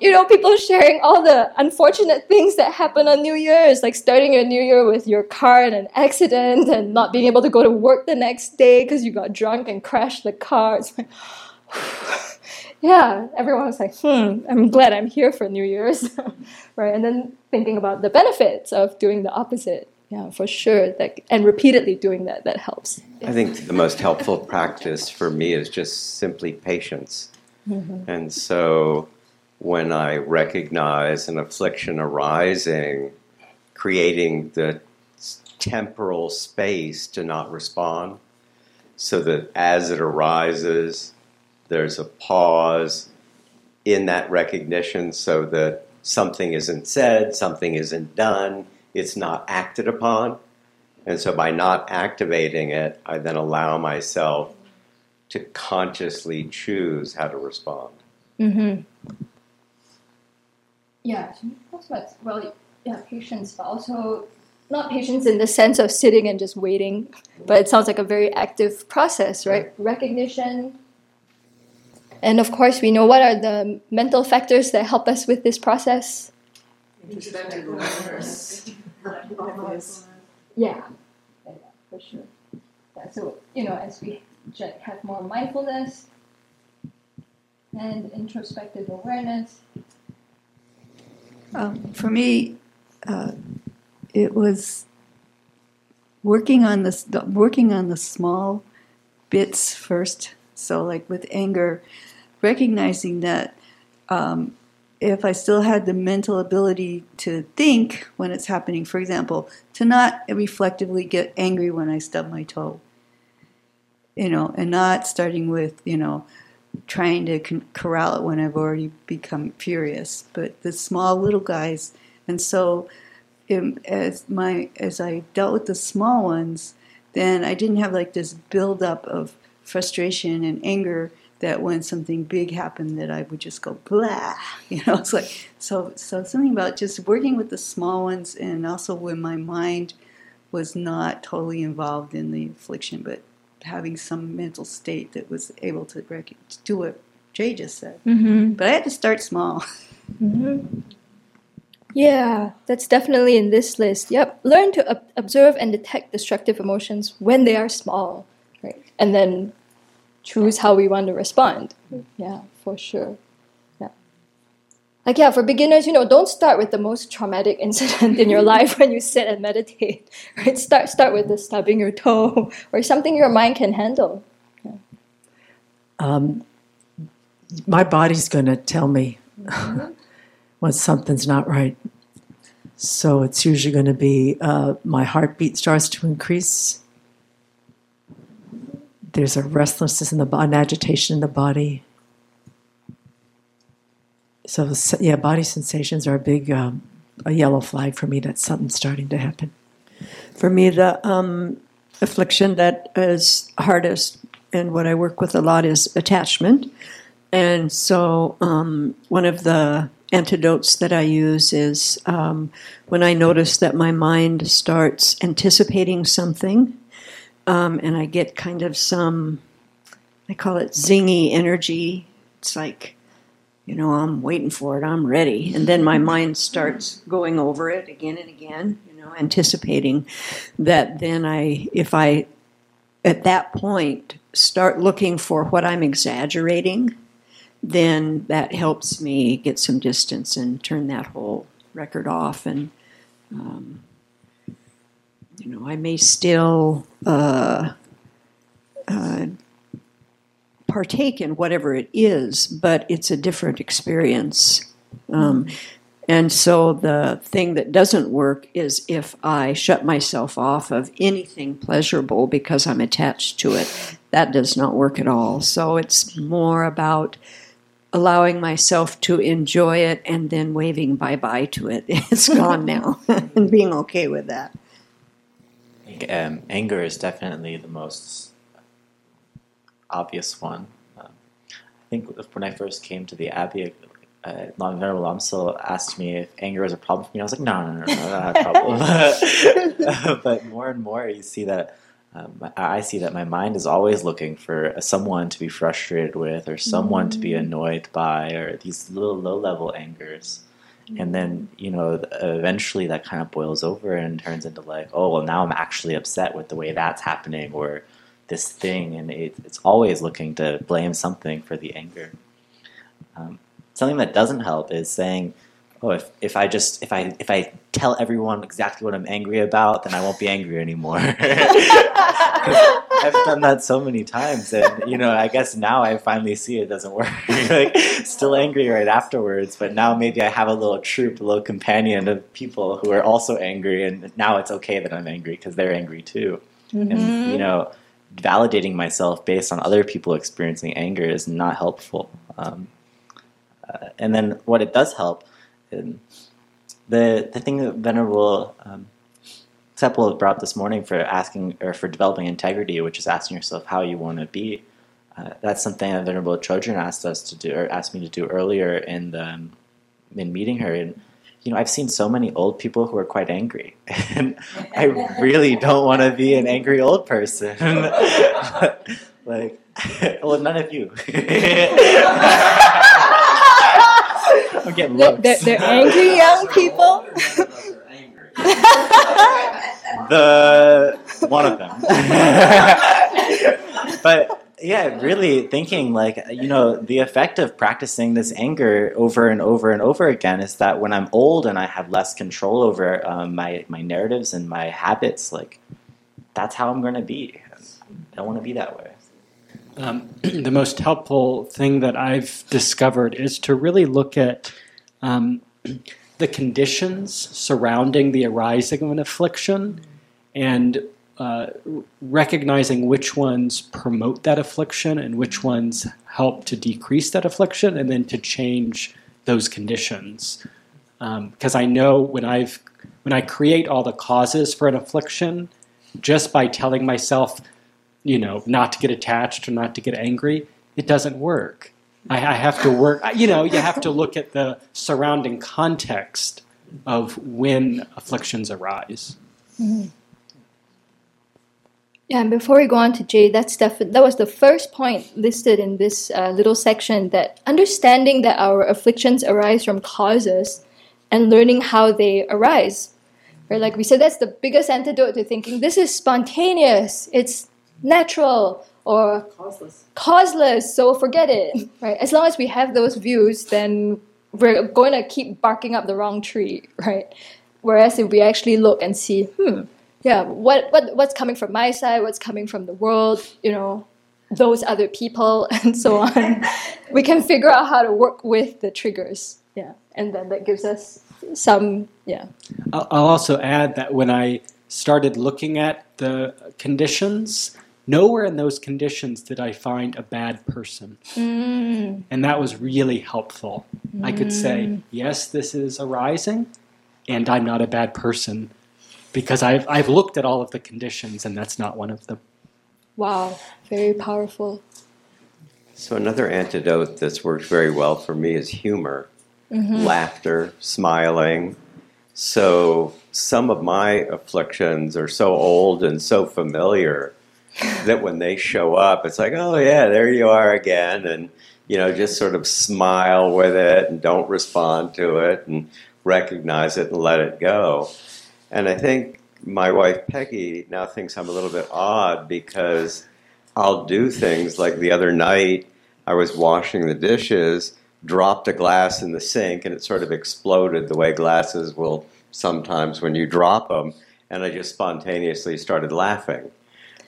You know, people sharing all the unfortunate things that happen on New Year's, like starting your New Year with your car in an accident and not being able to go to work the next day because you got drunk and crashed the car. It's like, yeah, everyone was like, hmm, I'm glad I'm here for New Year's, right? And then thinking about the benefits of doing the opposite. Yeah, for sure. That, and repeatedly doing that, that helps. Yeah. I think the most helpful practice for me is just simply patience. Mm-hmm. And so when I recognize an affliction arising, creating the temporal space to not respond, so that as it arises, there's a pause in that recognition so that something isn't said, something isn't done, it's not acted upon. And so by not activating it, I then allow myself to consciously choose how to respond. Mm-hmm. Yeah, well, yeah, patience, but also not patience in the sense of sitting and just waiting, but it sounds like a very active process, right? Recognition. And of course, we know what are the mental factors that help us with this process. Introspective awareness. Yeah, for sure. Yeah, so, you know, as we have more mindfulness and introspective awareness. Um, for me, uh, it was working on this, working on the small bits first. So, like with anger, recognizing that um, if I still had the mental ability to think when it's happening, for example, to not reflectively get angry when I stub my toe, you know, and not starting with, you know, trying to corral it when I've already become furious, but the small little guys. And so um, as my as I dealt with the small ones, then I didn't have like this buildup of frustration and anger that when something big happened that I would just go blah, you know. It's like so so something about just working with the small ones, and also when my mind was not totally involved in the affliction, but having some mental state that was able to, rec- to do what Jay just said. Mm-hmm. But I had to start small. Mm-hmm. Yeah, that's definitely in this list. Yep, learn to ob- observe and detect destructive emotions when they are small, right? And then choose how we want to respond. Yeah, for sure. Yeah. Like, yeah, for beginners, you know, don't start with the most traumatic incident in your life when you sit and meditate, right? Start start with the stubbing your toe or something your mind can handle. Yeah. Um, my body's going to tell me mm-hmm. when something's not right. So it's usually going to be uh, my heartbeat starts to increase. There's a restlessness in the body, an agitation in the body. So, yeah, body sensations are a big, um, a yellow flag for me that something's starting to happen. For me, the um, affliction that is hardest and what I work with a lot is attachment. And so um, one of the antidotes that I use is um, when I notice that my mind starts anticipating something, Um, and I get kind of some, I call it zingy energy. It's like, you know, I'm waiting for it, I'm ready. And then my mind starts going over it again and again, you know, anticipating that then I, if I, at that point, start looking for what I'm exaggerating, then that helps me get some distance and turn that whole record off. And, um, you know, I may still uh, uh, partake in whatever it is, but it's a different experience. Um, and so the thing that doesn't work is if I shut myself off of anything pleasurable because I'm attached to it. that does not work at all. So it's more about allowing myself to enjoy it and then waving bye-bye to it. It's gone now, and being okay with that. I think um, anger is definitely the most obvious one. Um, I think when I first came to the Abbey, uh, Venerable Lamsel asked me if anger was a problem for me. I was like, no, no, no, no, not a problem. But more and more you see that Um, I see that my mind is always looking for someone to be frustrated with, or someone mm-hmm. to be annoyed by, or these little low-level angers. Mm-hmm. And then, you know, eventually that kind of boils over and turns into like, oh, well, now I'm actually upset with the way that's happening, or this thing. And it, it's always looking to blame something for the anger. Um, something that doesn't help is saying, oh, if, if I just if I if I tell everyone exactly what I'm angry about, then I won't be angry anymore. I've done that so many times, and you know, I guess now I finally see it doesn't work. Like, still angry right afterwards, but now maybe I have a little troop, a little companion of people who are also angry, and now it's okay that I'm angry because they're angry too. Mm-hmm. And you know, validating myself based on other people experiencing anger is not helpful. Um, uh, and then what it does help. And the the thing that Venerable um, Seppel brought this morning for asking or for developing integrity, which is asking yourself how you want to be, uh, that's something that Venerable Chodron asked us to do, or asked me to do earlier in the, um, in meeting her. And you know, I've seen so many old people who are quite angry, and I really don't want to be an angry old person. Like, well, none of you. I'm getting they're, they're, they're angry young people. The one of them. But yeah, really thinking like, you know, the effect of practicing this anger over and over and over again is that when I'm old and I have less control over um, my, my narratives and my habits, like that's how I'm going to be. I don't want to be that way. Um, the most helpful thing that I've discovered is to really look at um, the conditions surrounding the arising of an affliction and uh, recognizing which ones promote that affliction and which ones help to decrease that affliction, and then to change those conditions. Because um, I know when I've when I create all the causes for an affliction, just by telling myself, you know, not to get attached or not to get angry, it doesn't work. I, I have to work, you know, you have to look at the surrounding context of when afflictions arise. Mm-hmm. Yeah, and before we go on to Jay, that's def- that was the first point listed in this uh, little section, that understanding that our afflictions arise from causes and learning how they arise. Right? Like we said, that's the biggest antidote to thinking this is spontaneous, it's natural or causeless. causeless, so forget it. Right? As long as we have those views, then we're going to keep barking up the wrong tree, right? Whereas if we actually look and see, hmm, yeah, what what what's coming from my side, what's coming from the world, you know, those other people, and so on, we can figure out how to work with the triggers. Yeah, and then that gives us some, yeah. I'll also add that when I started looking at the conditions, nowhere in those conditions did I find a bad person. Mm. And that was really helpful. Mm. I could say, yes, this is arising, and I'm not a bad person, because I've I've looked at all of the conditions, and that's not one of them. Wow, very powerful. So another antidote that's worked very well for me is humor, mm-hmm. laughter, smiling. So some of my afflictions are so old and so familiar that when they show up, it's like, oh yeah, there you are again, and you know, just sort of smile with it and don't respond to it and recognize it and let it go. And I think my wife Peggy now thinks I'm a little bit odd, because I'll do things like the other night I was washing the dishes, dropped a glass in the sink, and it sort of exploded the way glasses will sometimes when you drop them, and I just spontaneously started laughing.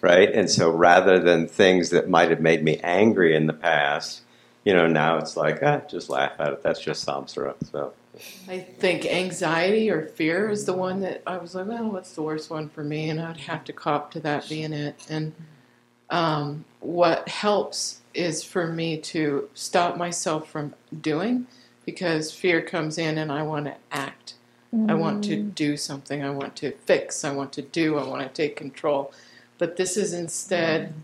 Right? And so rather than things that might have made me angry in the past, you know, now it's like, ah, just laugh at it. That's just samsara. So I think anxiety or fear is the one that I was like, well, what's the worst one for me? And I'd have to cop to that being it. And um, what helps is for me to stop myself from doing, because fear comes in and I want to act. Mm. I want to do something. I want to fix. I want to do. I want to take control. But this is instead,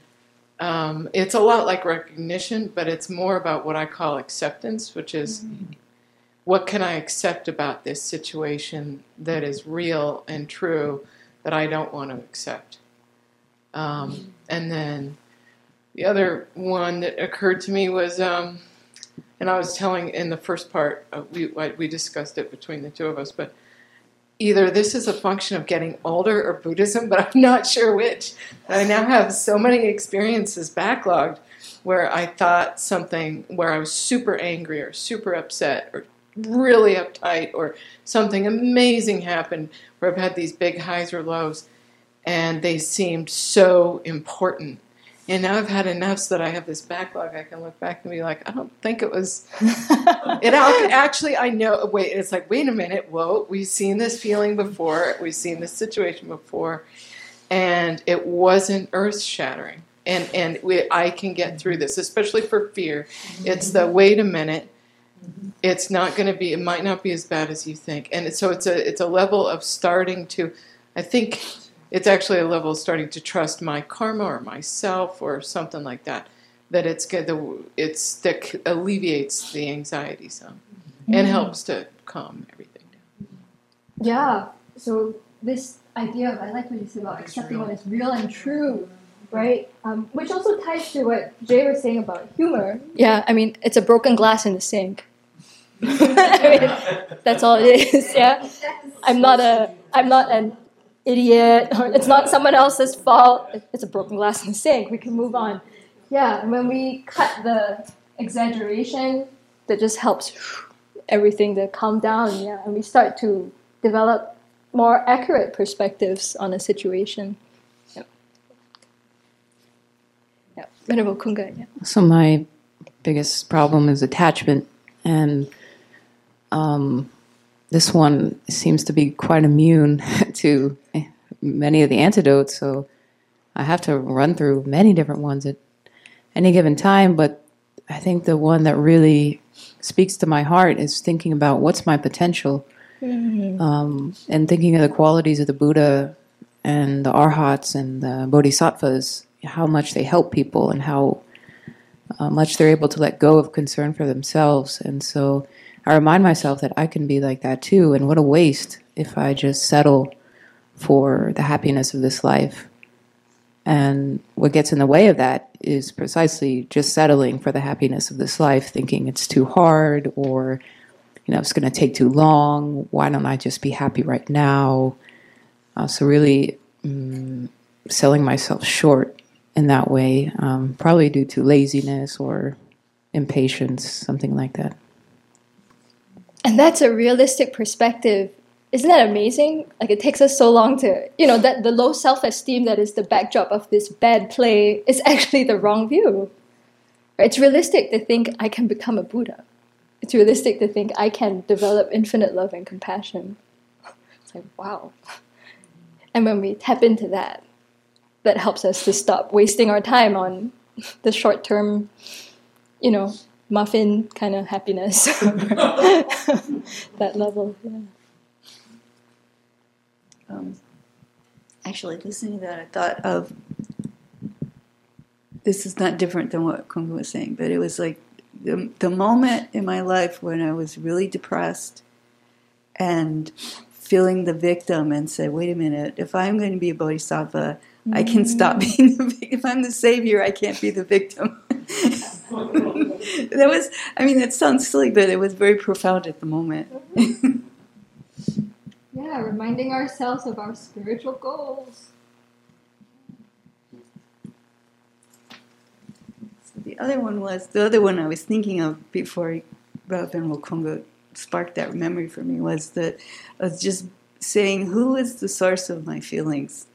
mm. um, it's a lot like recognition, but it's more about what I call acceptance, which is mm. what can I accept about this situation that is real and true that I don't want to accept? Um, and then the other one that occurred to me was, um, and I was telling in the first part, uh, we, we discussed it between the two of us, but either this is a function of getting older or Buddhism, but I'm not sure which. I now have so many experiences backlogged where I thought something, where I was super angry or super upset or really uptight or something amazing happened, where I've had these big highs or lows, and they seemed so important. And now I've had enough so that I have this backlog. I can look back and be like, I don't think it was. It actually, I know. Wait, it's like, wait a minute. Whoa, we've seen this feeling before. We've seen this situation before. And it wasn't earth-shattering. And and we, I can get through this, especially for fear. It's the, wait a minute. It's not going to be, it might not be as bad as you think. And so it's a it's a level of starting to, I think, it's actually a level of starting to trust my karma or myself or something like that, that it's good, the, it's, that alleviates the anxiety some mm-hmm. and helps to calm everything down. Yeah, so this idea of, I like what you said about accepting what is real and true, right? Um, which also ties to what Jay was saying about humor. Yeah, I mean, it's a broken glass in the sink. I mean, that's all it is, yeah? I'm not a, I'm not an... idiot, or it's not someone else's fault, it's a broken glass in the sink, we can move on. Yeah, and when we cut the exaggeration, that just helps everything to calm down, yeah, and we start to develop more accurate perspectives on a situation. Yep. Yep. Venerable Kunga, yeah. So my biggest problem is attachment, and um, this one seems to be quite immune to many of the antidotes, so I have to run through many different ones at any given time, but I think the one that really speaks to my heart is thinking about what's my potential, mm-hmm. um, and thinking of the qualities of the Buddha and the Arhats and the Bodhisattvas, how much they help people and how uh, much they're able to let go of concern for themselves. And so I remind myself that I can be like that too, and what a waste if I just settle for the happiness of this life. And what gets in the way of that is precisely just settling for the happiness of this life, thinking it's too hard, or, you know, it's going to take too long, why don't I just be happy right now? Uh, so really mm, selling myself short in that way, um, probably due to laziness or impatience, something like that. And that's a realistic perspective. Isn't that amazing? Like, it takes us so long to, you know, that the low self-esteem that is the backdrop of this bad play is actually the wrong view. It's realistic to think I can become a Buddha. It's realistic to think I can develop infinite love and compassion. It's like, wow. And when we tap into that, that helps us to stop wasting our time on the short-term, you know, muffin kind of happiness. That level, yeah. Um, actually, listening to that, I thought of, this is not different than what Kunga was saying, but it was like the, the moment in my life when I was really depressed and feeling the victim and said, wait a minute, if I'm going to be a bodhisattva, mm. I can stop being the victim. If I'm the savior, I can't be the victim. That was, I mean, that sounds silly, but it was very profound at the moment. Yeah, reminding ourselves of our spiritual goals. So the other one was, the other one I was thinking of before Venerable Kunga sparked that memory for me was that I was just saying, who is the source of my feelings?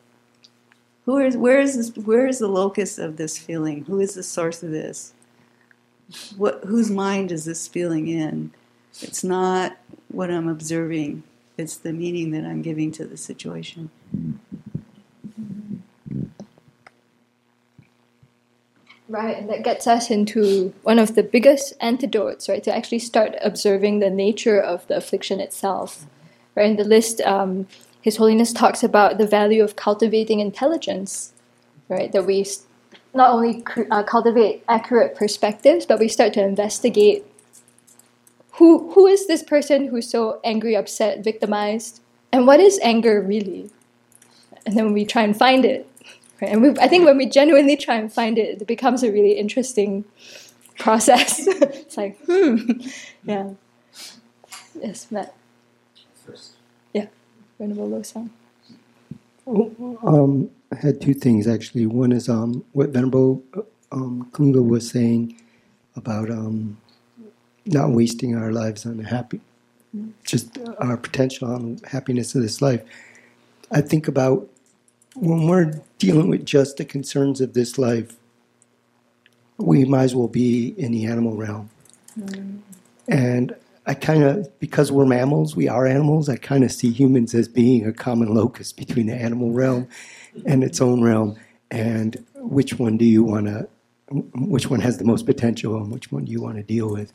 Who is, where is this, where is the locus of this feeling? Who is the source of this? What, whose mind is this feeling in? It's not what I'm observing. It's the meaning that I'm giving to the situation. Right, and that gets us into one of the biggest antidotes, right, to actually start observing the nature of the affliction itself. Right, in the list, um, His Holiness talks about the value of cultivating intelligence, right, that we not only uh, cultivate accurate perspectives, but we start to investigate who who is this person who's so angry, upset, victimized, and what is anger really? And then we try and find it. Right. And we, I think when we genuinely try and find it, it becomes a really interesting process. It's like, hmm, yeah. Yes, Matt. First. Yeah, Venerable Losang. Um, I had two things actually. One is um, what Venerable um, Kunga was saying about um, not wasting our lives on happy, mm-hmm. just our potential on happiness of this life. I think about when we're dealing with just the concerns of this life, we might as well be in the animal realm. Mm. And I kind of, because we're mammals, we are animals, I kind of see humans as being a common locus between the animal realm and its own realm. And which one do you want to, which one has the most potential and which one do you want to deal with?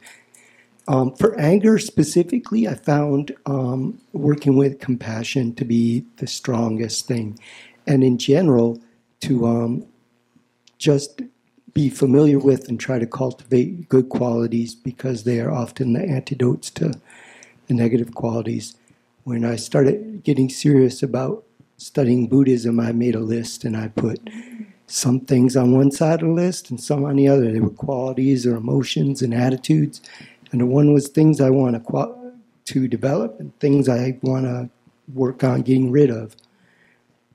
Um, for anger specifically, I found um, working with compassion to be the strongest thing. And in general, to um, just be familiar with and try to cultivate good qualities because they are often the antidotes to the negative qualities. When I started getting serious about studying Buddhism, I made a list and I put some things on one side of the list and some on the other. They were qualities or emotions and attitudes. And the one was things I want to, qual- to develop and things I want to work on getting rid of.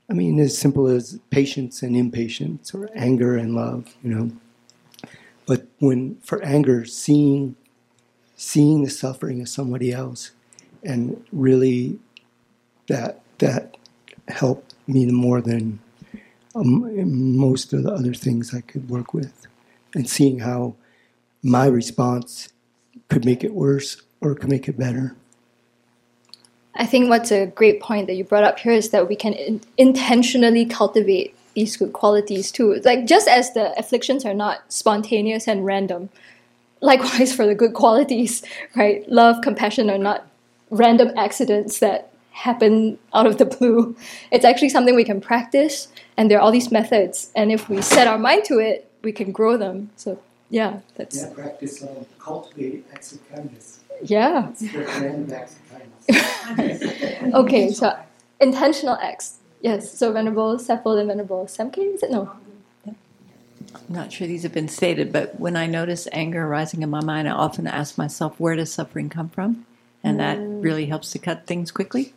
I mean, as simple as patience and impatience, or anger and love, you know. But when, for anger, seeing seeing the suffering of somebody else, and really that that helped me more than um, most of the other things I could work with. And seeing how my response could make it worse or could make it better. I think what's a great point that you brought up here is that we can in- intentionally cultivate these good qualities too. Like, just as the afflictions are not spontaneous and random, likewise for the good qualities, right? Love, compassion are not random accidents that happen out of the blue. It's actually something we can practice, and there are all these methods. And if we set our mind to it, we can grow them. So, yeah, that's... Yeah, practice on um, cultivating acts of kindness. Yeah. Okay, so intentional acts. Yes, so Venerable Seppel and Venerable Samke, is it? No. Yeah. I'm not sure these have been stated, but when I notice anger arising in my mind, I often ask myself, where does suffering come from? And mm. that really helps to cut things quickly.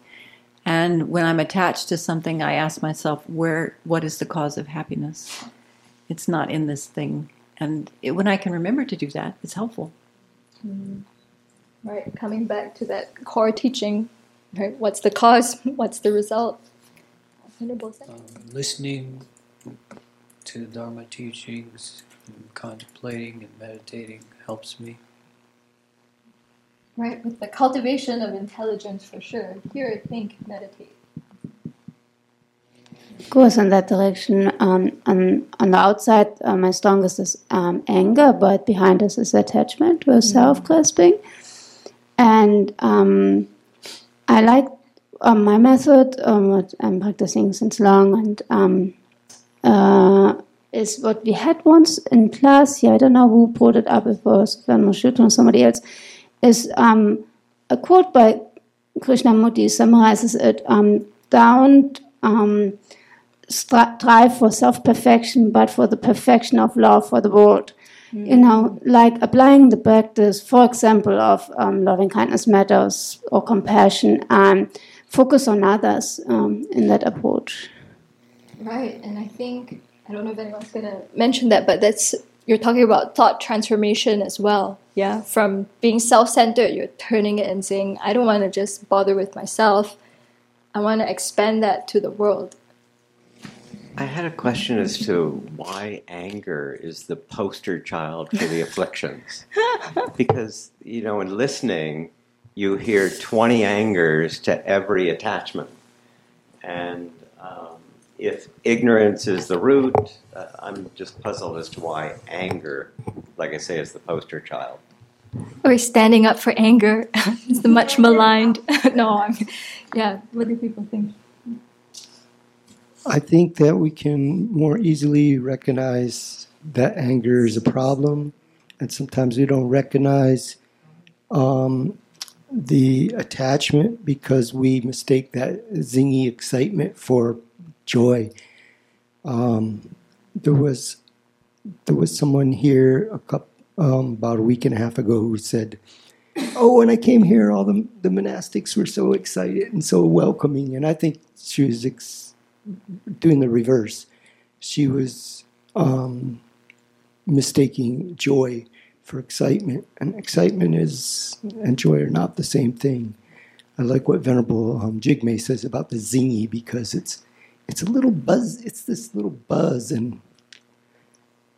And when I'm attached to something, I ask myself, where? What is the cause of happiness? It's not in this thing. And it, when I can remember to do that, it's helpful. Mm. Right, coming back to that core teaching, right? What's the cause? What's the result? Um, listening to the Dharma teachings, and contemplating and meditating helps me. Right, with the cultivation of intelligence for sure. Hear, think, meditate. Goes in that direction. Um, on on the outside, uh, my strongest is um, anger, but behind us is attachment or self-grasping. And um, I like um, my method, um, what I'm practicing since long, and um, uh, is what we had once in class here. I don't know who brought it up, if it was Venerable Chodron or somebody else, is um, a quote by Krishnamurti summarizes it, um, down, um, strive for self-perfection, but for the perfection of love for the world. You know, like applying the practice, for example, of um, loving kindness matters or compassion, and um, focus on others um, in that approach. Right, and I think, I don't know if anyone's going to mention that, but that's, you're talking about thought transformation as well, yeah? From being self-centered, you're turning it and saying, I don't want to just bother with myself. I want to expand that to the world. I had a question as to why anger is the poster child for the afflictions. Because, you know, in listening, you hear twenty angers to every attachment. And um, if ignorance is the root, uh, I'm just puzzled as to why anger, like I say, is the poster child. Or standing up for anger is the much maligned. no, I'm, yeah, what do people think? I think that we can more easily recognize that anger is a problem, and sometimes we don't recognize um, the attachment because we mistake that zingy excitement for joy. Um, there was there was someone here a couple, um, about a week and a half ago who said, "Oh, when I came here, all the the monastics were so excited and so welcoming," and I think she was ex- doing the reverse. She was um, mistaking joy for excitement, and excitement is and joy are not the same thing. I like what Venerable um, Jigme says about the zingy, because it's it's a little buzz. It's this little buzz, and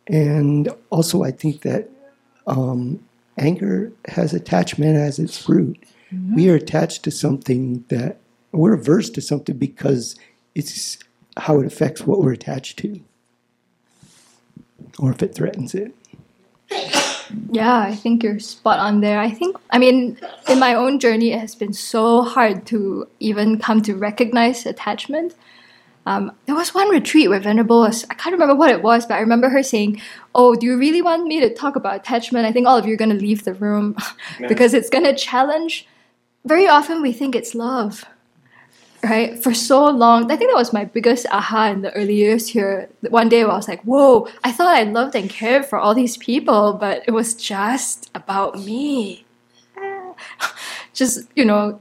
and also I think that um, anger has attachment as its root. Mm-hmm. We are attached to something that we're averse to something because it's how it affects what we're attached to, or if it threatens it. Yeah, I think you're spot on there. I think, I mean, in my own journey, it has been so hard to even come to recognize attachment. Um, there was one retreat where Venerable was, I can't remember what it was, but I remember her saying, "Oh, do you really want me to talk about attachment? I think all of you are going to leave the room because it's going to challenge." Very often we think it's love, right? For so long, I think that was my biggest aha in the early years here. One day where I was like, whoa, I thought I loved and cared for all these people, but it was just about me. Just, you know,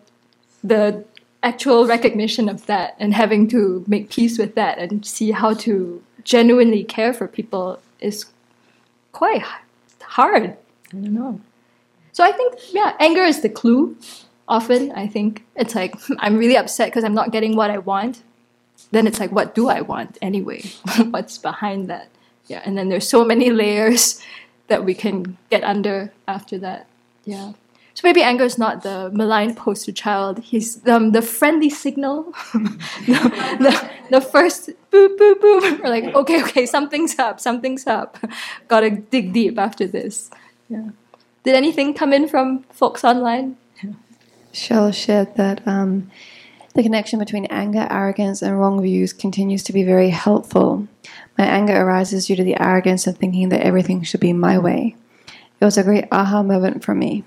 the actual recognition of that and having to make peace with that and see how to genuinely care for people is quite hard. I don't know. So I think, yeah, anger is the clue. Often, I think it's like, I'm really upset because I'm not getting what I want. Then it's like, what do I want anyway? What's behind that? Yeah, and then there's so many layers that we can get under after that. Yeah. So maybe anger is not the malign poster child. He's um, the friendly signal. the, the, the first boop, boop, boop. We're like, okay, okay, something's up, something's up. Got to dig deep after this. Yeah. Did anything come in from folks online? Shell shared that um, the connection between anger, arrogance, and wrong views continues to be very helpful. My anger arises due to the arrogance of thinking that everything should be my way. It was a great aha moment for me,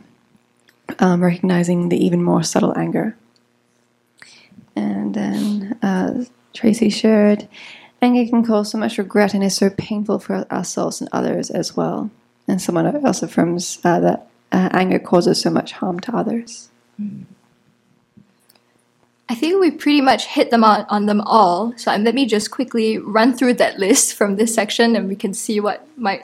um, recognizing the even more subtle anger. And then uh, Tracy shared, anger can cause so much regret and is so painful for ourselves and others as well. And someone else affirms uh, that uh, anger causes so much harm to others. I think we pretty much hit them on, on them all. So um, let me just quickly run through that list from this section, and we can see what might,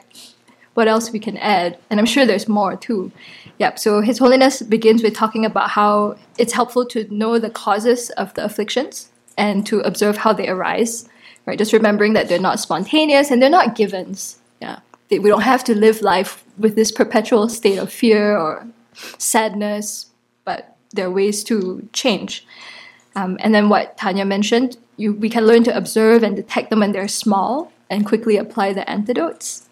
what else we can add. And I'm sure there's more too. Yep. So His Holiness begins with talking about how it's helpful to know the causes of the afflictions and to observe how they arise. Right. Just remembering that they're not spontaneous and they're not givens. Yeah. They, we don't have to live life with this perpetual state of fear or sadness. But there are ways to change. Um, and then what Tanya mentioned, you, we can learn to observe and detect them when they're small and quickly apply the antidotes.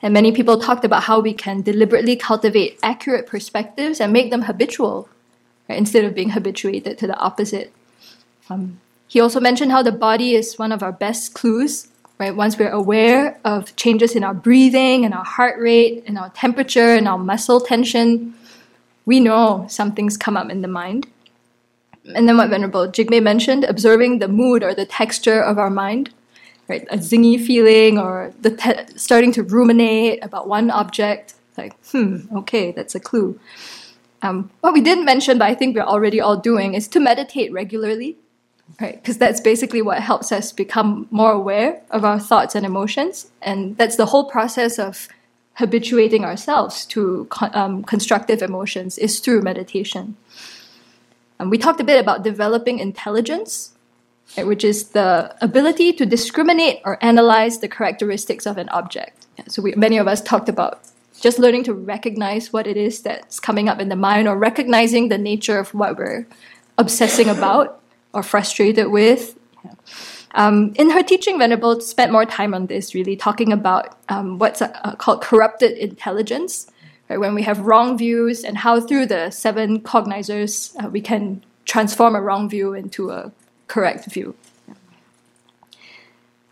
And many people talked about how we can deliberately cultivate accurate perspectives and make them habitual, right, instead of being habituated to the opposite. Um, he also mentioned how the body is one of our best clues. Right? Once we're aware of changes in our breathing and our heart rate and our temperature and our muscle tension, we know something's come up in the mind. And then what Venerable Jigme mentioned, observing the mood or the texture of our mind, right? A zingy feeling or the te- starting to ruminate about one object. Like, hmm, okay, that's a clue. Um, what we didn't mention, but I think we're already all doing, is to meditate regularly, right? Because that's basically what helps us become more aware of our thoughts and emotions. And that's the whole process of habituating ourselves to um, constructive emotions is through meditation. Um, we talked a bit about developing intelligence, right, which is the ability to discriminate or analyze the characteristics of an object. Yeah, so we, many of us talked about just learning to recognize what it is that's coming up in the mind or recognizing the nature of what we're obsessing about or frustrated with. Yeah. Um, in her teaching, Venerable spent more time on this, really talking about um, what's uh, called corrupted intelligence, right? When we have wrong views and how through the seven cognizers uh, we can transform a wrong view into a correct view.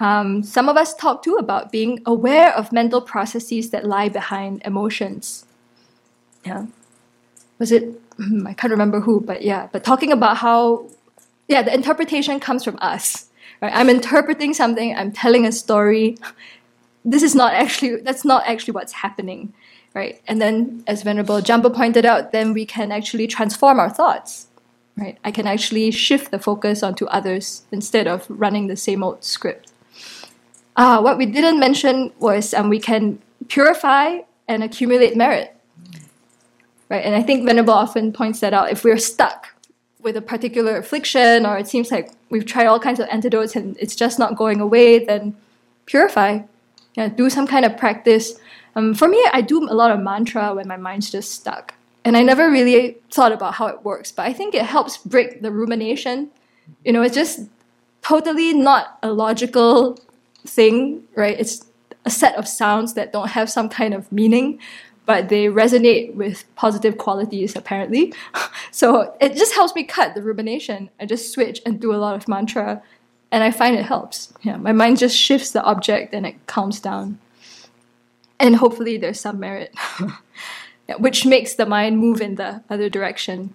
Um, some of us talk too about being aware of mental processes that lie behind emotions. Yeah, was it? I can't remember who, but yeah, but talking about how, yeah, the interpretation comes from us. Right? I'm interpreting something. I'm telling a story. This is not actually. That's not actually what's happening, right? And then, as Venerable Jampa pointed out, then we can actually transform our thoughts. Right? I can actually shift the focus onto others instead of running the same old script. Ah, what we didn't mention was um, we can purify and accumulate merit. Right? And I think Venerable often points that out. If we're stuck with a particular affliction, or it seems like we've tried all kinds of antidotes and it's just not going away, then purify. You know, do some kind of practice. Um, for me, I do a lot of mantra when my mind's just stuck. And I never really thought about how it works, but I think it helps break the rumination. You know, it's just totally not a logical thing, right? It's a set of sounds that don't have some kind of meaning, but they resonate with positive qualities, apparently. So it just helps me cut the rumination. I just switch and do a lot of mantra, and I find it helps. Yeah, my mind just shifts the object and it calms down. And hopefully there's some merit. Which makes the mind move in the other direction.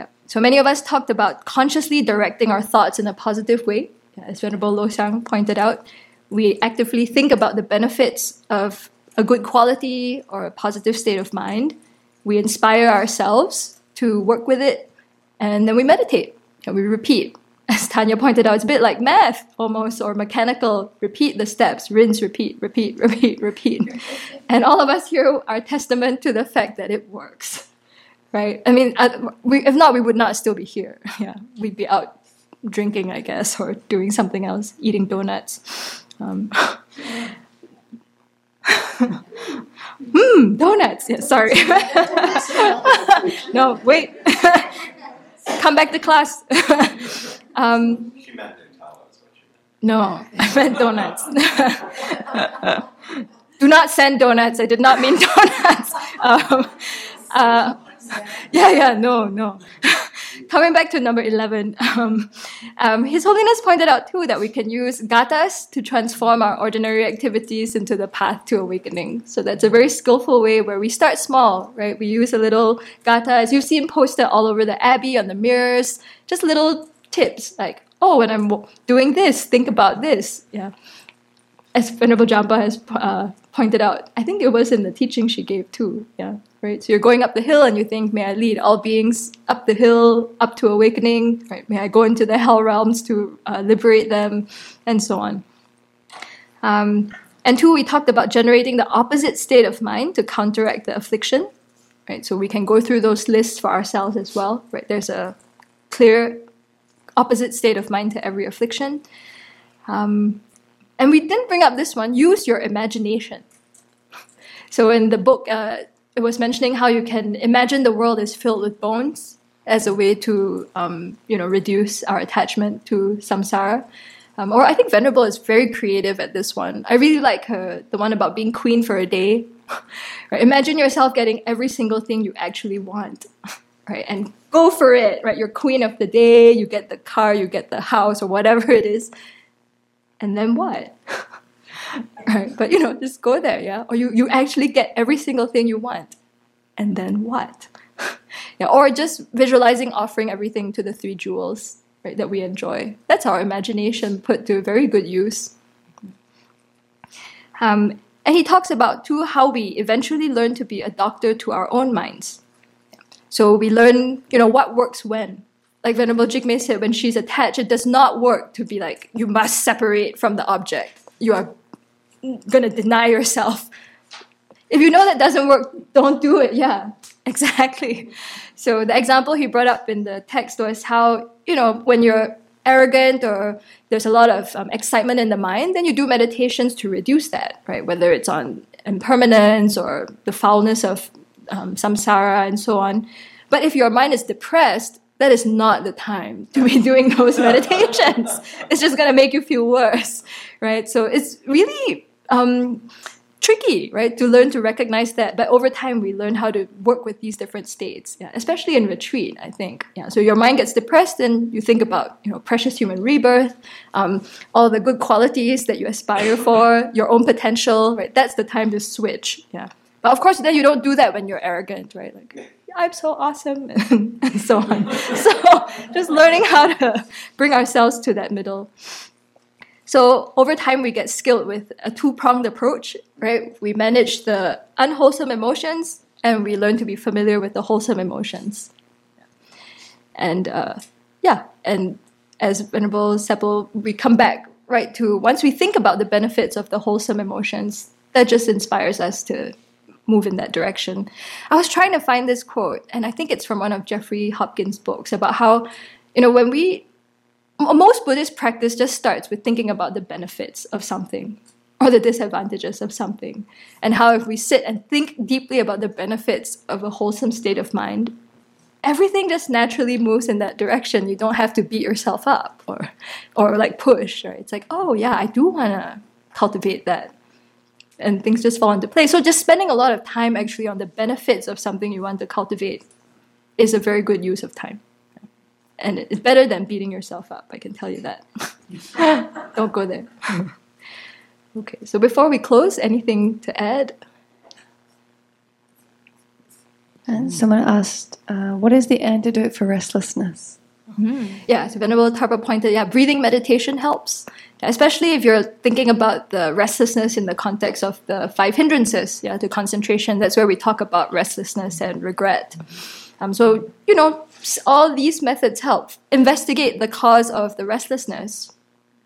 Yeah. So many of us talked about consciously directing our thoughts in a positive way. Yeah, as Venerable Losang pointed out, we actively think about the benefits of a good quality or a positive state of mind. We inspire ourselves to work with it, and then we meditate and we repeat. As Tanya pointed out, it's a bit like math almost, or mechanical. Repeat the steps, rinse, repeat, repeat, repeat, repeat. And all of us here are testament to the fact that it works, right? I mean, I, we, if not, we would not still be here. Yeah, we'd be out drinking, I guess, or doing something else, eating donuts. Um. mm, donuts. Yeah, sorry. No, wait. Come back to class. Um, she meant Nutella, is what you meant. No, I meant donuts. Do not send donuts. I did not mean donuts. Um, uh, yeah, yeah, no, no. Coming back to number eleven, um, um, His Holiness pointed out too that we can use gathas to transform our ordinary activities into the path to awakening. So that's a very skillful way where we start small, right? We use a little gatha, as you've seen posted all over the abbey, on the mirrors, just little tips like, oh, when I'm doing this, think about this. Yeah, as Venerable Jampa has uh, pointed out, I think it was in the teaching she gave too. Yeah, right. So you're going up the hill and you think, may I lead all beings up the hill, up to awakening. Right? May I go into the hell realms to uh, liberate them, and so on. Um, and two, we talked about generating the opposite state of mind to counteract the affliction. Right. So we can go through those lists for ourselves as well. Right. There's a clear opposite state of mind to every affliction. Um, and we didn't bring up this one, use your imagination. So in the book, uh, it was mentioning how you can imagine the world is filled with bones as a way to um, you know, reduce our attachment to samsara. Um, or I think Venerable is very creative at this one. I really like her, the one about being queen for a day. Right? Imagine yourself getting every single thing you actually want. Right, and go for it, right? You're queen of the day, you get the car, you get the house, or whatever it is. And then what? Right, but you know, just go there, yeah? Or you, you actually get every single thing you want. And then what? Yeah, or just visualizing offering everything to the three jewels, right, that we enjoy. That's our imagination put to very good use. Um, and he talks about, too, how we eventually learn to be a doctor to our own minds. So we learn, you know, what works when. Like Venerable Jigme said, when she's attached, it does not work to be like, you must separate from the object. You are going to deny yourself. If you know that doesn't work, don't do it. Yeah, exactly. So the example he brought up in the text was how, you know, when you're arrogant or there's a lot of um, excitement in the mind, then you do meditations to reduce that, right? Whether it's on impermanence or the foulness of Um, samsara and so on. But if your mind is depressed, that is not the time to be doing those meditations. It's just going to make you feel worse, right? So it's really um, tricky, right, to learn to recognize that. But over time, we learn how to work with these different states, yeah, especially in retreat, I think. Yeah. So your mind gets depressed and you think about, you know, precious human rebirth, um, all the good qualities that you aspire for, your own potential, right? That's the time to switch, yeah. But of course, then you don't do that when you're arrogant, right? Like, I'm so awesome, and, and so on. So just learning how to bring ourselves to that middle. So over time, we get skilled with a two-pronged approach, right? We manage the unwholesome emotions, and we learn to be familiar with the wholesome emotions. And uh, yeah, and as Venerable Seppel, we come back right to, once we think about the benefits of the wholesome emotions, that just inspires us to move in that direction. I was trying to find this quote, and I think it's from one of Jeffrey Hopkins' books about how, you know, when we, most Buddhist practice just starts with thinking about the benefits of something or the disadvantages of something, and how if we sit and think deeply about the benefits of a wholesome state of mind, everything just naturally moves in that direction. You don't have to beat yourself up or, or like push, right? It's like, oh yeah, I do want to cultivate that. And things just fall into place. So just spending a lot of time actually on the benefits of something you want to cultivate is a very good use of time. And it's better than beating yourself up, I can tell you that. Don't go there. Okay, so before we close, anything to add? And someone asked, uh, what is the antidote for restlessness? Mm-hmm. Yeah, so Venerable Tarpa pointed, yeah, breathing meditation helps. Especially if you're thinking about the restlessness in the context of the five hindrances, yeah, to concentration. That's where we talk about restlessness and regret. Um, so, you know, all these methods help. Investigate the cause of the restlessness.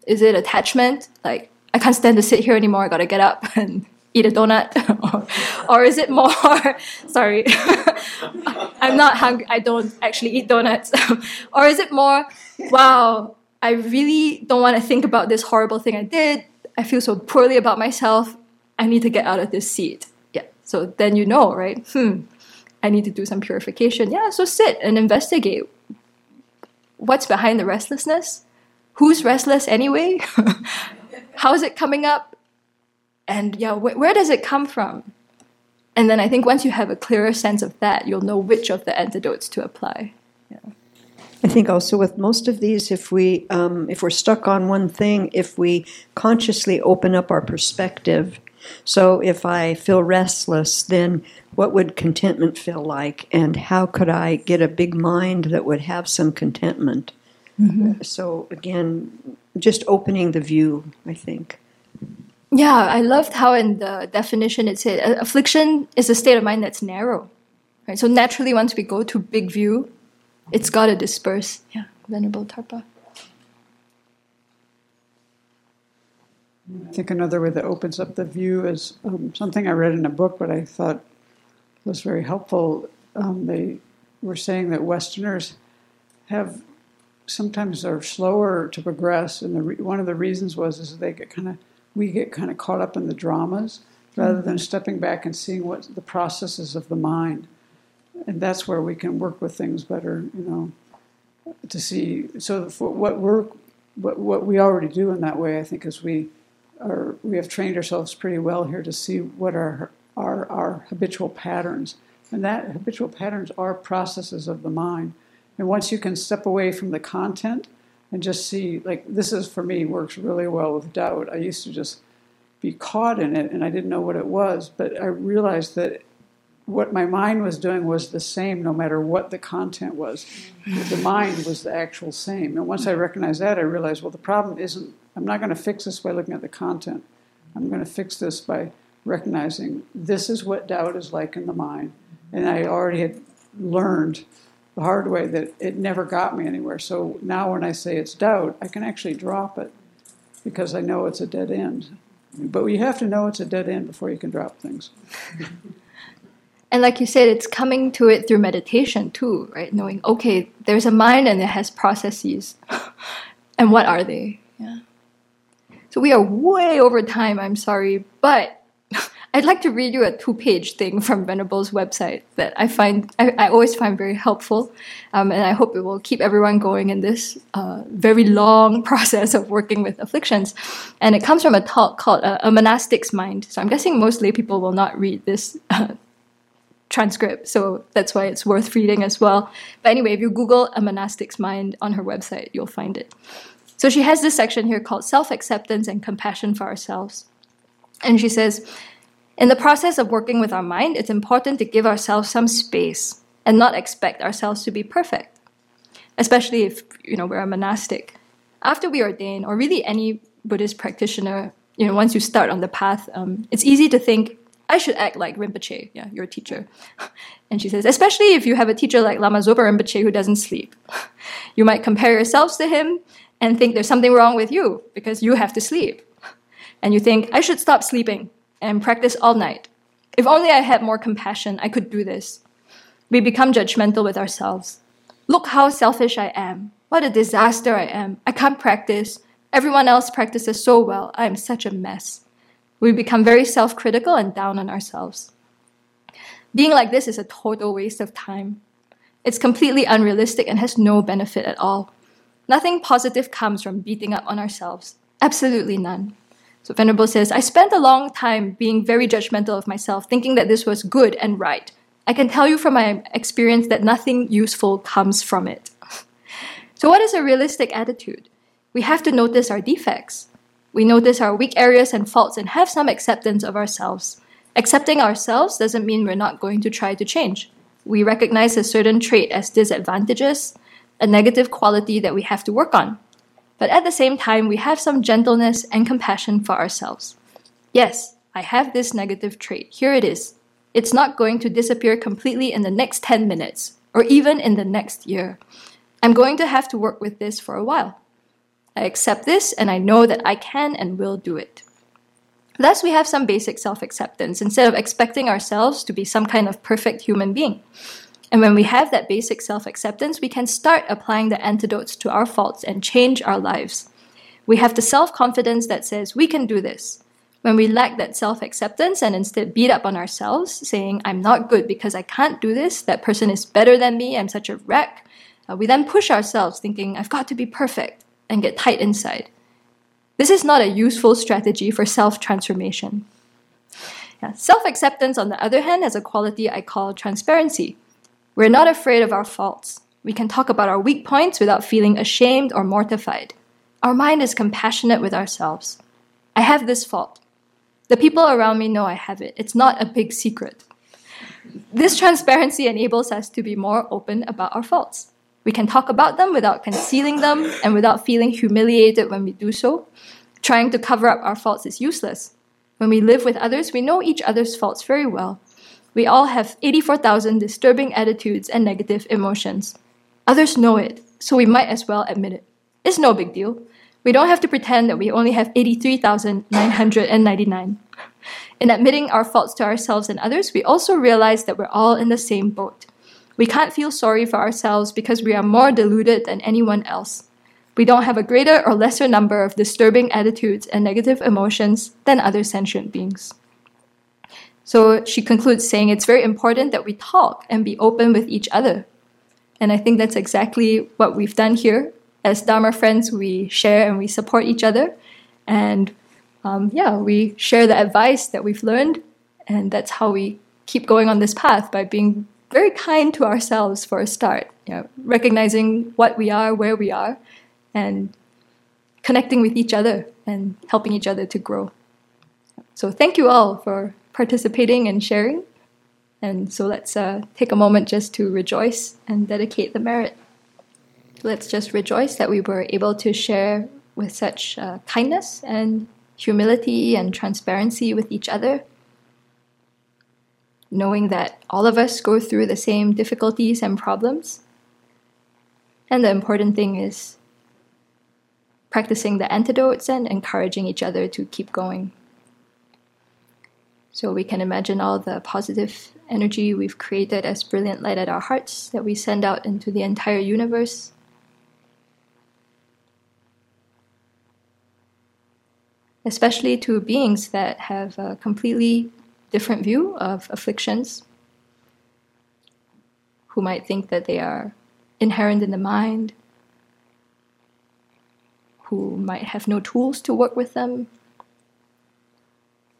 Is it attachment? Like, I can't stand to sit here anymore, I gotta get up and eat a donut. or, or is it more, sorry, I'm not hungry, I don't actually eat donuts. Or is it more, wow, I really don't want to think about this horrible thing I did. I feel so poorly about myself. I need to get out of this seat. Yeah. So then you know, right? Hmm. I need to do some purification. Yeah, so sit and investigate what's behind the restlessness. Who's restless anyway? How is it coming up? And yeah, wh- where does it come from? And then I think once you have a clearer sense of that, you'll know which of the antidotes to apply. Yeah. I think also with most of these, if we um, if we're stuck on one thing, if we consciously open up our perspective, so if I feel restless, then what would contentment feel like, and how could I get a big mind that would have some contentment? Mm-hmm. So again, just opening the view, I think. Yeah, I loved how in the definition it said affliction is a state of mind that's narrow, right? So naturally, once we go to big view, it's got to disperse. Yeah, Venerable Tarpa. I think another way that opens up the view is um, something I read in a book, but I thought was very helpful. Um, they were saying that Westerners have sometimes are slower to progress, and the re- one of the reasons was is they get kind of we get kind of caught up in the dramas rather mm-hmm. than stepping back and seeing what the processes of the mind. And that's where we can work with things better, you know, to see. So for what we're, what, what we already do in that way, I think, is we are we have trained ourselves pretty well here to see what are our, our habitual patterns. And that habitual patterns are processes of the mind. And once you can step away from the content and just see, like, this is, for me, works really well with doubt. I used to just be caught in it, and I didn't know what it was. But I realized that what my mind was doing was the same no matter what the content was. The mind was the actual same. And once I recognized that, I realized, well, the problem isn't, I'm not going to fix this by looking at the content. I'm going to fix this by recognizing this is what doubt is like in the mind. And I already had learned the hard way that it never got me anywhere. So now when I say it's doubt, I can actually drop it because I know it's a dead end. But you have to know it's a dead end before you can drop things. And like you said, it's coming to it through meditation too, right? Knowing, okay, there's a mind and it has processes. And what are they? Yeah. So we are way over time, I'm sorry. But I'd like to read you a two-page thing from Venerable's website that I find I, I always find very helpful, um, and I hope it will keep everyone going in this uh, very long process of working with afflictions. And it comes from a talk called uh, A Monastic's Mind. So I'm guessing most lay people will not read this uh, transcript, so that's why it's worth reading as well. But anyway, if you Google A Monastic's Mind on her website, you'll find it. So she has this section here called Self-Acceptance and Compassion for Ourselves. And she says, in the process of working with our mind, it's important to give ourselves some space and not expect ourselves to be perfect, especially if, you know, we're a monastic. After we ordain, or really any Buddhist practitioner, you know, once you start on the path, um, it's easy to think, I should act like Rinpoche, yeah, your teacher. And she says, especially if you have a teacher like Lama Zopa Rinpoche who doesn't sleep. You might compare yourselves to him and think there's something wrong with you because you have to sleep. And you think, I should stop sleeping and practice all night. If only I had more compassion, I could do this. We become judgmental with ourselves. Look how selfish I am. What a disaster I am. I can't practice. Everyone else practices so well. I am such a mess. We become very self-critical and down on ourselves. Being like this is a total waste of time. It's completely unrealistic and has no benefit at all. Nothing positive comes from beating up on ourselves. Absolutely none. So Venerable says, I spent a long time being very judgmental of myself, thinking that this was good and right. I can tell you from my experience that nothing useful comes from it. So what is a realistic attitude? We have to notice our defects. We notice our weak areas and faults and have some acceptance of ourselves. Accepting ourselves doesn't mean we're not going to try to change. We recognize a certain trait as disadvantages, a negative quality that we have to work on. But at the same time, we have some gentleness and compassion for ourselves. Yes, I have this negative trait. Here it is. It's not going to disappear completely in the next ten minutes, or even in the next year. I'm going to have to work with this for a while. I accept this, and I know that I can and will do it. Thus, we have some basic self-acceptance, instead of expecting ourselves to be some kind of perfect human being. And when we have that basic self-acceptance, we can start applying the antidotes to our faults and change our lives. We have the self-confidence that says, we can do this. When we lack that self-acceptance and instead beat up on ourselves, saying, I'm not good because I can't do this, that person is better than me, I'm such a wreck, uh, we then push ourselves, thinking, I've got to be perfect, and get tight inside. This is not a useful strategy for self-transformation. Now, self-acceptance, on the other hand, has a quality I call transparency. We're not afraid of our faults. We can talk about our weak points without feeling ashamed or mortified. Our mind is compassionate with ourselves. I have this fault. The people around me know I have it. It's not a big secret. This transparency enables us to be more open about our faults. We can talk about them without concealing them and without feeling humiliated when we do so. Trying to cover up our faults is useless. When we live with others, we know each other's faults very well. We all have eighty-four thousand disturbing attitudes and negative emotions. Others know it, so we might as well admit it. It's no big deal. We don't have to pretend that we only have eighty-three thousand nine hundred ninety-nine. In admitting our faults to ourselves and others, we also realize that we're all in the same boat. We can't feel sorry for ourselves because we are more deluded than anyone else. We don't have a greater or lesser number of disturbing attitudes and negative emotions than other sentient beings. So she concludes saying it's very important that we talk and be open with each other. And I think that's exactly what we've done here. As Dharma friends, we share and we support each other. And um, yeah, we share the advice that we've learned. And that's how we keep going on this path, by being very kind to ourselves for a start, you know, recognizing what we are, where we are, and connecting with each other and helping each other to grow. So thank you all for participating and sharing. And so let's uh, take a moment just to rejoice and dedicate the merit. Let's just rejoice that we were able to share with such uh, kindness and humility and transparency with each other, knowing that all of us go through the same difficulties and problems. And the important thing is practicing the antidotes and encouraging each other to keep going. So we can imagine all the positive energy we've created as brilliant light at our hearts that we send out into the entire universe. Especially to beings that have uh, completely different view of afflictions, who might think that they are inherent in the mind, who might have no tools to work with them.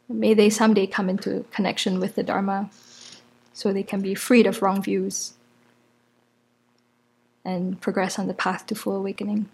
May they someday come into connection with the Dharma so they can be freed of wrong views and progress on the path to full awakening.